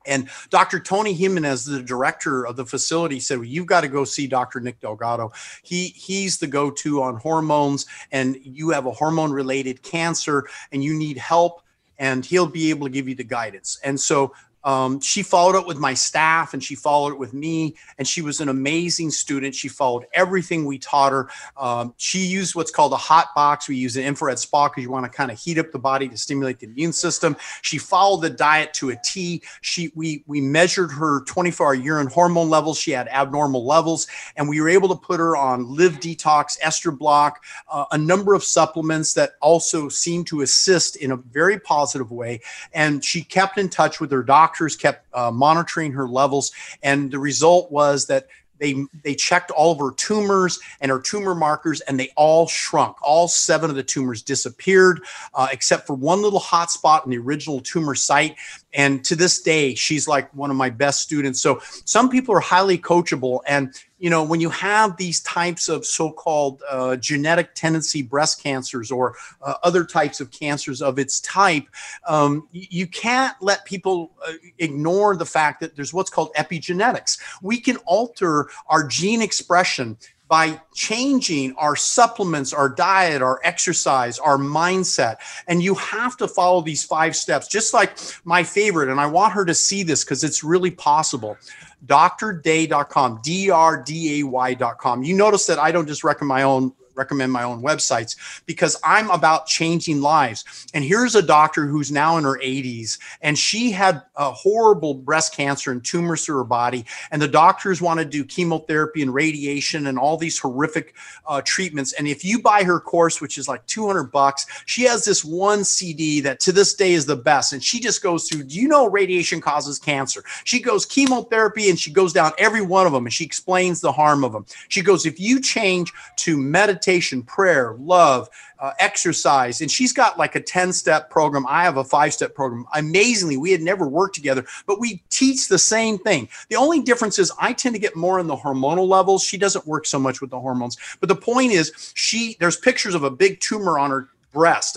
And Doctor Tony Jimenez, the director of the facility, said, well, you've got to go see Doctor Nick Delgado. He He's the go-to on hormones, and you have a hormone-related cancer, and you need help, and he'll be able to give you the guidance. And so Um, she followed up with my staff, and she followed it with me, and she was an amazing student. She followed everything we taught her. Um, she used what's called a hot box. We use an infrared spa because you want to kind of heat up the body to stimulate the immune system. She followed the diet to a T. She, we, we measured her twenty-four hour urine hormone levels. She had abnormal levels, and we were able to put her on Live Detox, EstroBlock, uh, a number of supplements that also seemed to assist in a very positive way. And she kept in touch with her doctor. Doctors kept uh, monitoring her levels, and the result was that they they checked all of her tumors and her tumor markers, and they all shrunk. All seven of the tumors disappeared, uh, except for one little hot spot in the original tumor site. And to this day, she's like one of my best students. So some people are highly coachable. And, you know, when you have these types of so-called uh, genetic tendency breast cancers or uh, other types of cancers of its type, um, you can't let people uh, ignore the fact that there's what's called epigenetics. We can alter our gene expression by changing our supplements, our diet, our exercise, our mindset. And you have to follow these five steps, just like my favorite. And I want her to see this because it's really possible. Dr Day dot com, D R D A Y dot com. You notice that I don't just recommend my own recommend my own websites because I'm about changing lives. And here's a doctor who's now in her eighties, and she had a horrible breast cancer and tumors through her body. And the doctors want to do chemotherapy and radiation and all these horrific uh, treatments. And if you buy her course, which is like two hundred bucks, she has this one C D that to this day is the best. And she just goes through, do you know radiation causes cancer? She goes chemotherapy, and she goes down every one of them, and she explains the harm of them. She goes, if you change to meditate, meditation, prayer, love, uh, exercise. And she's got like a ten step program. I have a five step program. Amazingly, we had never worked together, but we teach the same thing. The only difference is I tend to get more in the hormonal levels. She doesn't work so much with the hormones, but the point is she, there's pictures of a big tumor on her breast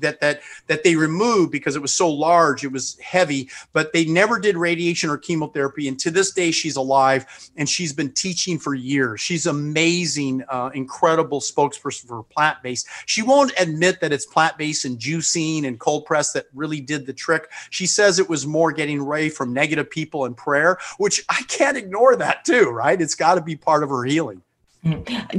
that that that they removed because it was so large, it was heavy, but they never did radiation or chemotherapy. And to this day, she's alive, and she's been teaching for years. She's amazing, uh, incredible spokesperson for plant-based. She won't admit that it's plant-based and juicing and cold press that really did the trick. She says it was more getting away from negative people and prayer, which I can't ignore that too, right? It's got to be part of her healing.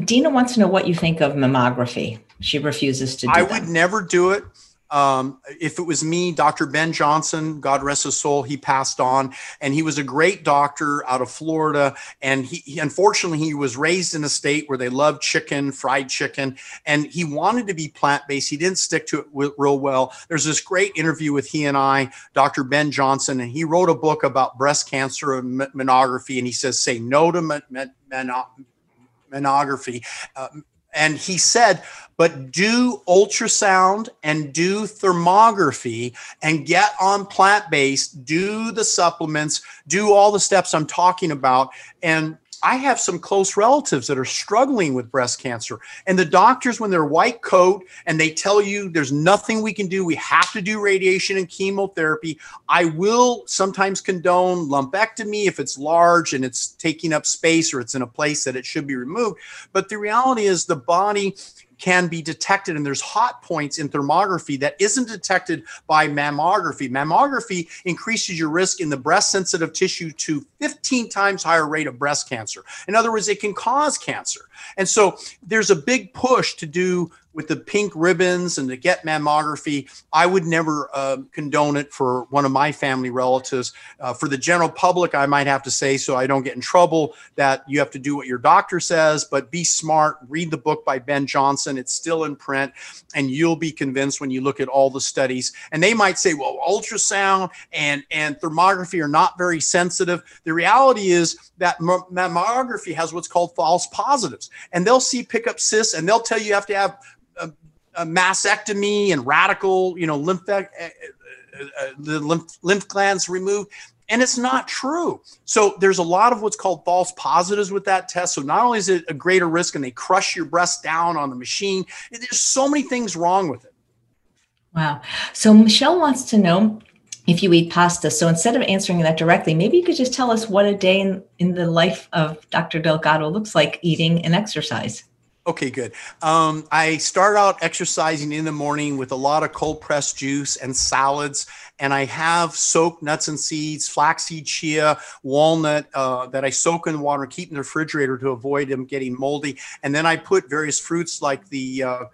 Dina wants to know what you think of mammography. She refuses to do it. I that. would never do it. Um, if it was me, Doctor Ben Johnson, God rest his soul, he passed on, and he was a great doctor out of Florida. And he, he, unfortunately, he was raised in a state where they loved chicken, fried chicken, and he wanted to be plant-based. He didn't stick to it real well. There's this great interview with he and I, Doctor Ben Johnson, and he wrote a book about breast cancer and mammography, and he says, say no to mammography. Uh, and he said, but do ultrasound and do thermography and get on plant-based, do the supplements, do all the steps I'm talking about. And I have some close relatives that are struggling with breast cancer. And the doctors, when they're white coat and they tell you there's nothing we can do, we have to do radiation and chemotherapy. I will sometimes condone lumpectomy if it's large and it's taking up space or it's in a place that it should be removed. But the reality is the body can be detected, and there's hot points in thermography that isn't detected by mammography. Mammography increases your risk in the breast-sensitive tissue to fifteen times higher rate of breast cancer. In other words, it can cause cancer. And so there's a big push to do with the pink ribbons and the get mammography. I would never uh, condone it for one of my family relatives. Uh, for the general public, I might have to say, so I don't get in trouble, that you have to do what your doctor says, but be smart, read the book by Ben Johnson. It's still in print, and you'll be convinced when you look at all the studies. And they might say, well, ultrasound and, and thermography are not very sensitive. The reality is that mammography has what's called false positives, and they'll see pickup cysts, and they'll tell you you have to have a, a mastectomy and radical, you know, lymph, uh, uh, the lymph, lymph glands removed. And it's not true. So there's a lot of what's called false positives with that test. So not only is it a greater risk and they crush your breast down on the machine, there's so many things wrong with it. Wow. So Michelle wants to know if you eat pasta. So instead of answering that directly, maybe you could just tell us what a day in, in the life of Doctor Delgado looks like eating and exercise. Okay, good. Um, I start out exercising in the morning with a lot of cold pressed juice and salads. And I have soaked nuts and seeds, flaxseed, chia, walnut uh, that I soak in water, keep in the refrigerator to avoid them getting moldy. And then I put various fruits like the uh, uh,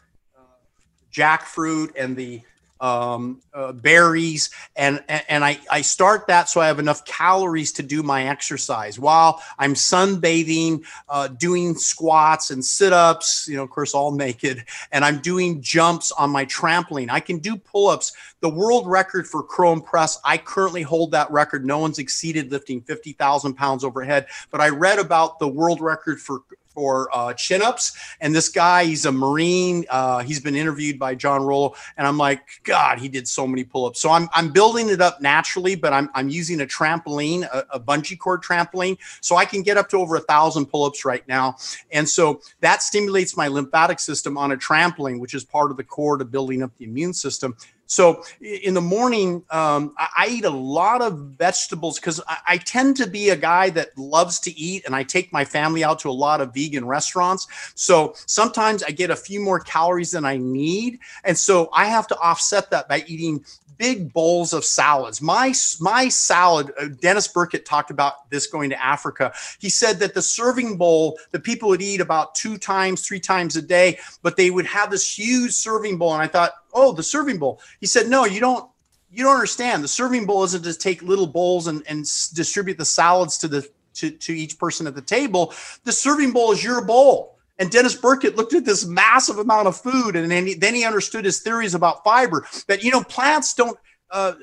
jackfruit and the um, uh, berries. And, and, and I, I start that so I have enough calories to do my exercise while I'm sunbathing, uh, doing squats and sit-ups, you know, of course, all naked. And I'm doing jumps on my trampoline. I can do pull-ups. The world record for curl and press, I currently hold that record. No one's exceeded lifting fifty thousand pounds overhead, but I read about the world record for for uh, chin-ups. And this guy, he's a Marine. Uh, he's been interviewed by John Rollo. And I'm like, God, he did so many pull-ups. So I'm, I'm building it up naturally, but I'm, I'm using a trampoline, a, a bungee cord trampoline. So I can get up to over a thousand pull-ups right now. And so that stimulates my lymphatic system on a trampoline, which is part of the core to building up the immune system. So in the morning, um, I, I eat a lot of vegetables because I, I tend to be a guy that loves to eat, and I take my family out to a lot of vegan restaurants. So sometimes I get a few more calories than I need. And so I have to offset that by eating big bowls of salads. My, my salad, uh, Dennis Burkett talked about this going to Africa. He said that the serving bowl, the people would eat about two times, three times a day, but they would have this huge serving bowl. And I thought, oh, the serving bowl. He said, no, you don't, you don't understand. The serving bowl isn't to take little bowls and, and distribute the salads to the, to, to each person at the table. The serving bowl is your bowl. And Dennis Burkett looked at this massive amount of food, and then he, then he understood his theories about fiber, that, you know, plants don't, uh,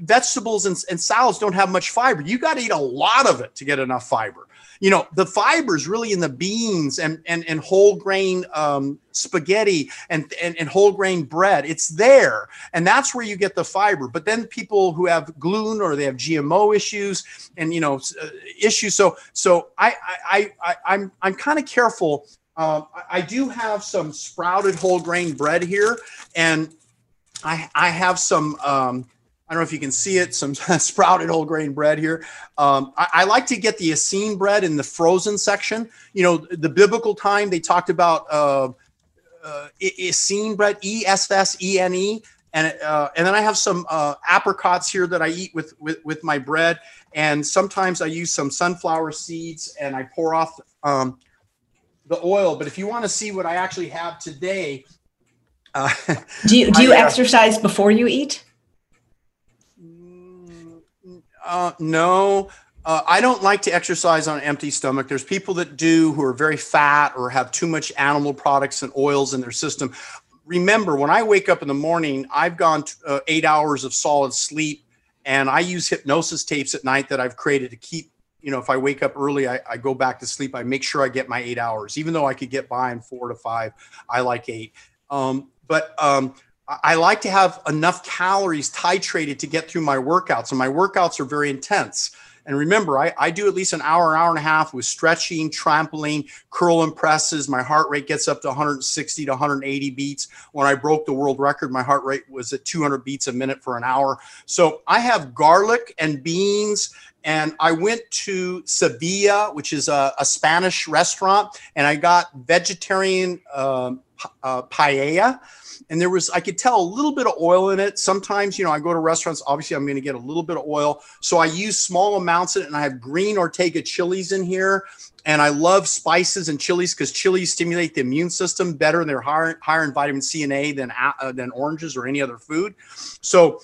vegetables and, and salads don't have much fiber. You got to eat a lot of it to get enough fiber. You know, the fiber is really in the beans and, and, and whole grain um, spaghetti and, and, and whole grain bread. It's there. And that's where you get the fiber. But then people who have gluten or they have G M O issues and, you know, uh, issues. So, so I, I, I, I'm, I'm kind of careful. Uh, I do have some sprouted whole grain bread here, and I, I have some, um, I don't know if you can see it, some sprouted whole grain bread here. Um, I, I like to get the Essene bread in the frozen section. You know, the biblical time they talked about uh, uh, Essene bread, E S S E N E. And, uh, and then I have some uh, apricots here that I eat with, with, with my bread. And sometimes I use some sunflower seeds and I pour off um the oil. But if you want to see what I actually have today, uh, do you, do you I, uh, exercise before you eat? Uh, no, uh, I don't like to exercise on an empty stomach. There's people that do who are very fat or have too much animal products and oils in their system. Remember, when I wake up in the morning, I've gone to, uh, eight hours of solid sleep, and I use hypnosis tapes at night that I've created to keep, you know, if I wake up early, I, I go back to sleep. I make sure I get my eight hours, even though I could get by in four to five. I like eight. Um, but um, I like to have enough calories titrated to get through my workouts. And my workouts are very intense. And remember, I, I do at least an hour, hour and a half with stretching, trampoline, curl and presses. My heart rate gets up to one hundred sixty to one hundred eighty beats. When I broke the world record, my heart rate was at two hundred beats a minute for an hour. So I have garlic and beans. And I went to Sevilla, which is a, a Spanish restaurant, and I got vegetarian um, uh, paella. and there was, I could tell a little bit of oil in it. Sometimes, you know, I go to restaurants, obviously I'm going to get a little bit of oil. So I use small amounts of it, and I have green Ortega chilies in here. And I love spices and chilies because chilies stimulate the immune system better, and they're higher, higher in vitamin C and A than, uh, than oranges or any other food. So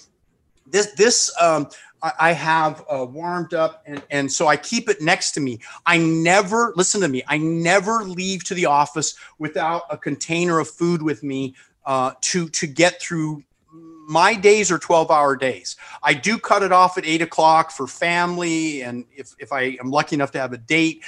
this, this, um, I have uh, warmed up, and, and so I keep it next to me. I never, listen to me, I never leave to the office without a container of food with me uh, to, to get through. My days are twelve hour days. I do cut it off at eight o'clock for family, and if, if I am lucky enough to have a date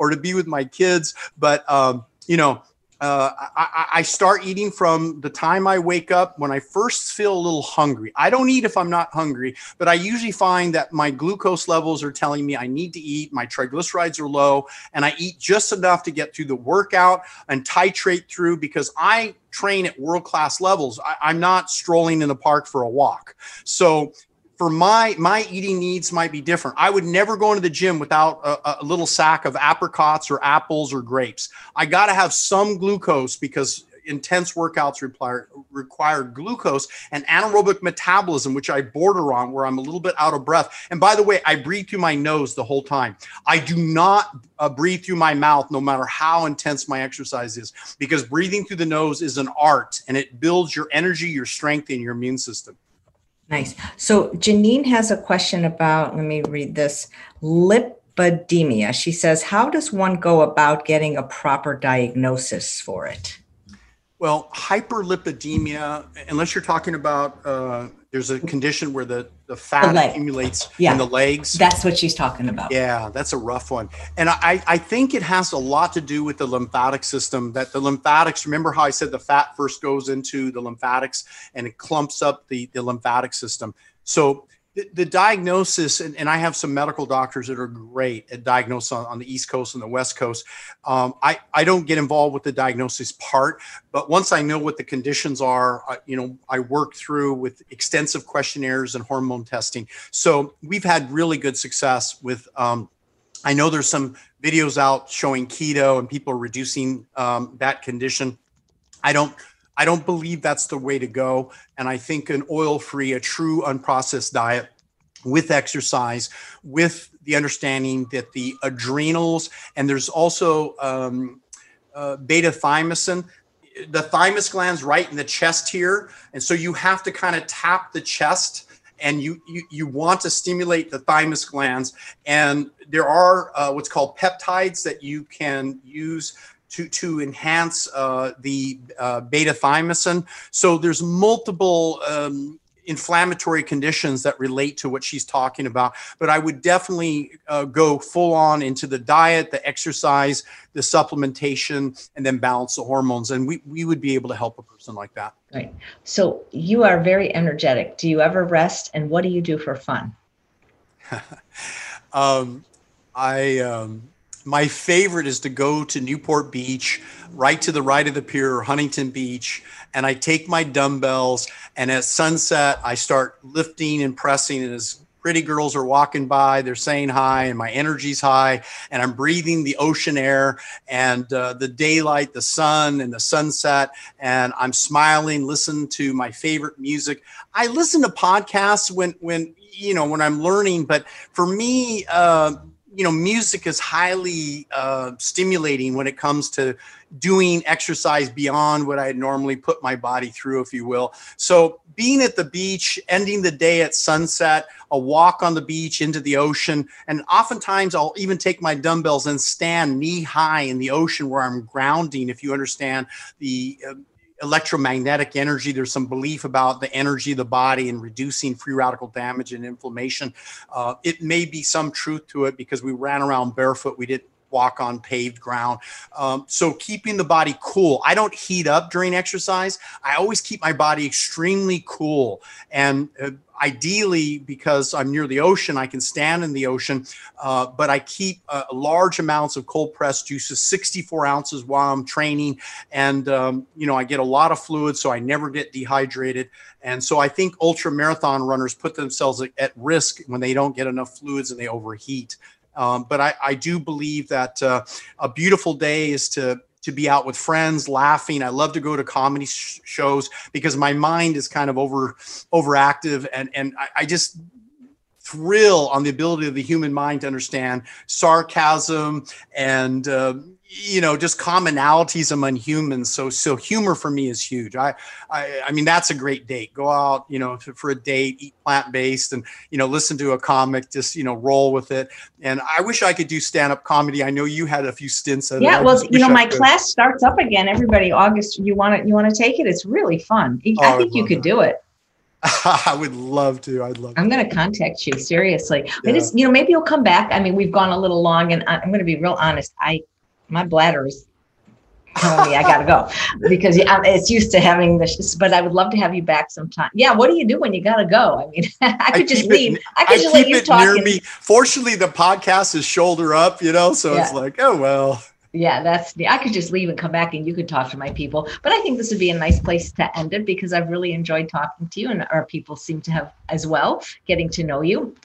or to be with my kids, but um, you know, Uh, I, I start eating from the time I wake up when I first feel a little hungry. I don't eat if I'm not hungry, but I usually find that my glucose levels are telling me I need to eat. My triglycerides are low, and I eat just enough to get through the workout and titrate through, because I train at world-class levels. I, I'm not strolling in the park for a walk. So for my, my eating needs might be different. I would never go into the gym without a, a little sack of apricots or apples or grapes. I got to have some glucose because intense workouts require, require glucose and anaerobic metabolism, which I border on, where I'm a little bit out of breath. And by the way, I breathe through my nose the whole time. I do not uh, breathe through my mouth, no matter how intense my exercise is, because breathing through the nose is an art, and it builds your energy, your strength, and your immune system. Nice. So Janine has a question about, let me read this, lipidemia. She says, how does one go about getting a proper diagnosis for it? Well, hyperlipidemia, unless you're talking about, uh, there's a condition where the, the fat the accumulates yeah. in the legs. That's what she's talking about. Yeah, that's a rough one. And I, I think it has a lot to do with the lymphatic system, that the lymphatics, remember how I said the fat first goes into the lymphatics and it clumps up the, the lymphatic system. So the, the diagnosis, and, and I have some medical doctors that are great at diagnosing on, on the East Coast and the West Coast. Um, I, I don't get involved with the diagnosis part. But once I know what the conditions are, uh, you know, I work through with extensive questionnaires and hormone testing. So we've had really good success with, um, I know there's some videos out showing keto and people are reducing um, that condition. I don't, I don't believe that's the way to go. And I think an oil-free, a true unprocessed diet with exercise, with the understanding that the adrenals, and there's also um, uh, beta thymosin, the thymus gland's right in the chest here. And so you have to kind of tap the chest, and you, you, you want to stimulate the thymus glands. And there are uh, what's called peptides that you can use to, to enhance uh, the uh, beta thymosin. So there's multiple um, inflammatory conditions that relate to what she's talking about. But I would definitely uh, go full on into the diet, the exercise, the supplementation, and then balance the hormones. And we, we would be able to help a person like that. Right. So you are very energetic. Do you ever rest? And what do you do for fun? um, I, um, my favorite is to go to Newport Beach, right to the right of the pier, Huntington Beach, and I take my dumbbells, and at sunset, I start lifting and pressing, and as pretty girls are walking by, they're saying hi, and my energy's high, and I'm breathing the ocean air, and uh, the daylight, the sun, and the sunset, and I'm smiling, listen to my favorite music. I listen to podcasts when, when you know, when I'm learning, but for me, uh, you know, music is highly uh, stimulating when it comes to doing exercise beyond what I normally put my body through, if you will. So being at the beach, ending the day at sunset, a walk on the beach into the ocean, and oftentimes I'll even take my dumbbells and stand knee high in the ocean where I'm grounding, if you understand the uh, electromagnetic energy. There's some belief about the energy of the body and reducing free radical damage and inflammation. Uh, it may be some truth to it because we ran around barefoot. We didn't walk on paved ground. Um, so keeping the body cool. I don't heat up during exercise. I always keep my body extremely cool. And uh, ideally, because I'm near the ocean, I can stand in the ocean, uh, but I keep uh, large amounts of cold pressed juices, sixty-four ounces while I'm training. And, um, you know, I get a lot of fluid, so I never get dehydrated. And so I think ultra marathon runners put themselves at risk when they don't get enough fluids and they overheat. Um, but I, I do believe that uh, a beautiful day is to to be out with friends, laughing. I love to go to comedy sh- shows because my mind is kind of over overactive, and and I, I just thrill on the ability of the human mind to understand sarcasm and uh, you know, just commonalities among humans. So so humor for me is huge. I I, I mean, that's a great date. Go out, you know, for a date, eat plant based, and you know, listen to a comic. Just you know, roll with it. And I wish I could do stand up comedy. I know you had a few stints at it. Yeah, well, you know, my class starts up again. Everybody, August. You want to you want to take it? It's really fun. I think you could do it. I would love to. I'd love to. I'm going to contact you. Seriously. Yeah. I just, you know, maybe you'll come back. I mean, we've gone a little long, and I'm going to be real honest. I, my bladder is telling me I got to go because it's used to having this, but I would love to have you back sometime. Yeah. What do you do when you got to go? I mean, I could I just leave. It, I could I just let you talk. Near me. Fortunately, the podcast is shoulder up, you know, so yeah. It's like, oh, well. Yeah, that's the, I could just leave and come back and you could talk to my people. But I think this would be a nice place to end it because I've really enjoyed talking to you, and our people seem to have as well, getting to know you.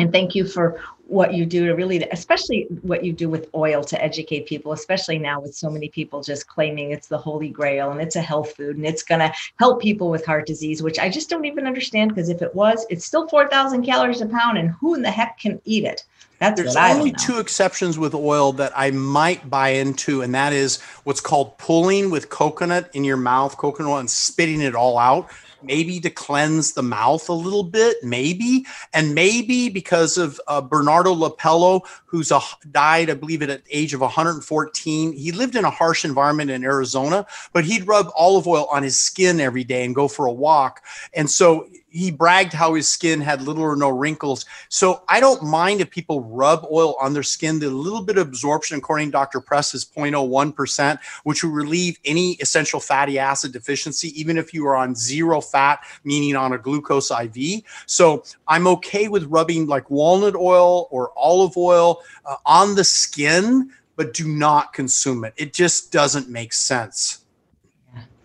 And thank you for what you do to really, especially what you do with oil to educate people, especially now with so many people just claiming it's the holy grail and it's a health food and it's going to help people with heart disease, which I just don't even understand, because if it was, it's still four thousand calories a pound, and who in the heck can eat it? That's There's only two exceptions with oil that I might buy into, and that is what's called pulling with coconut in your mouth, coconut oil, and spitting it all out. Maybe to cleanse the mouth a little bit, maybe, and maybe because of uh, Bernardo Lapello, who's a, died, I believe, at the age of one hundred fourteen. He lived in a harsh environment in Arizona, but he'd rub olive oil on his skin every day and go for a walk. And so he bragged how his skin had little or no wrinkles. So I don't mind if people rub oil on their skin. The little bit of absorption, according to Doctor Press, is zero point zero one percent, which will relieve any essential fatty acid deficiency, even if you are on zero fat, meaning on a glucose I V. So I'm okay with rubbing like walnut oil or olive oil uh, on the skin, but do not consume it. It just doesn't make sense.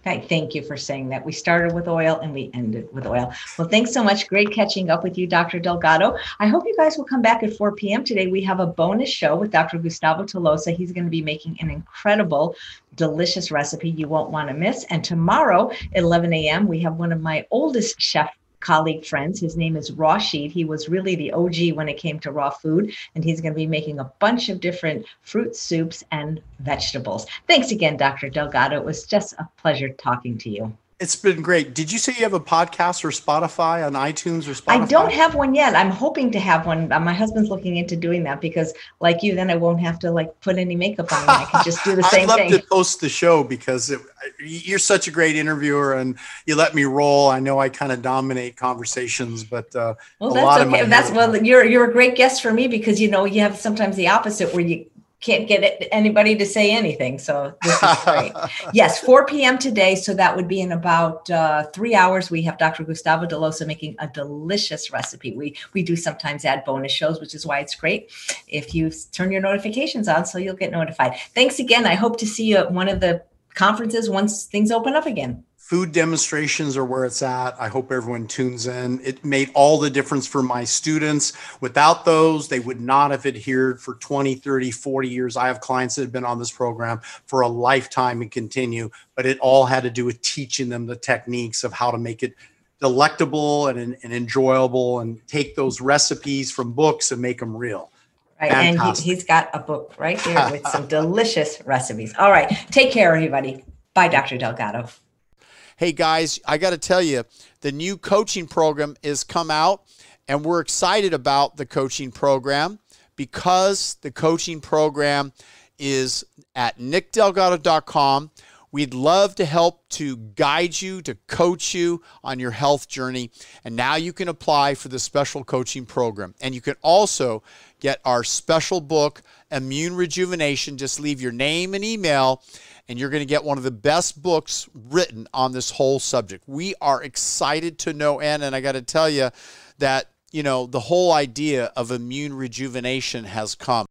Thank you for saying that. We started with oil and we ended with oil. Well, thanks so much. Great catching up with you, Doctor Delgado. I hope you guys will come back at four p.m. today. We have a bonus show with Doctor Gustavo Tolosa. He's going to be making an incredible, delicious recipe you won't want to miss. And tomorrow at eleven a.m., we have one of my oldest chef colleague friends. His name is Rashid. He was really the O G when it came to raw food, and he's going to be making a bunch of different fruit soups and vegetables. Thanks again, Doctor Delgado. It was just a pleasure talking to you. It's been great. Did you say you have a podcast or Spotify on iTunes or Spotify? I don't have one yet. I'm hoping to have one. My husband's looking into doing that because, like you, then I won't have to like put any makeup on. I can just do the same thing. I'd love to post the show because it, you're such a great interviewer and you let me roll. I know I kind of dominate conversations, but uh, well, a that's lot okay. of my that's well, you're you're a great guest for me because you know you have sometimes the opposite where you can't get anybody to say anything. So this is great. Yes, four p.m. today. So that would be in about uh, three hours. We have Doctor Gustavo Tolosa making a delicious recipe. We we do sometimes add bonus shows, which is why it's great if you turn your notifications on so you'll get notified. Thanks again. I hope to see you at one of the conferences once things open up again. Food demonstrations are where it's at. I hope everyone tunes in. It made all the difference for my students. Without those, they would not have adhered for twenty, thirty, forty years. I have clients that have been on this program for a lifetime and continue, but it all had to do with teaching them the techniques of how to make it delectable and, and enjoyable, and take those recipes from books and make them real. Right. And he, he's got a book right there with some delicious recipes. All right. Take care, everybody. Bye, Doctor Delgado. Hey guys, I got to tell you, the new coaching program has come out, and we're excited about the coaching program because the coaching program is at nick delgado dot com. We'd love to help to guide you, to coach you on your health journey. And now you can apply for the special coaching program. And you can also get our special book, Immune Rejuvenation. Just leave your name and email, and you're going to get one of the best books written on this whole subject. We are excited to no end, and I got to tell you that, you know, the whole idea of immune rejuvenation has come.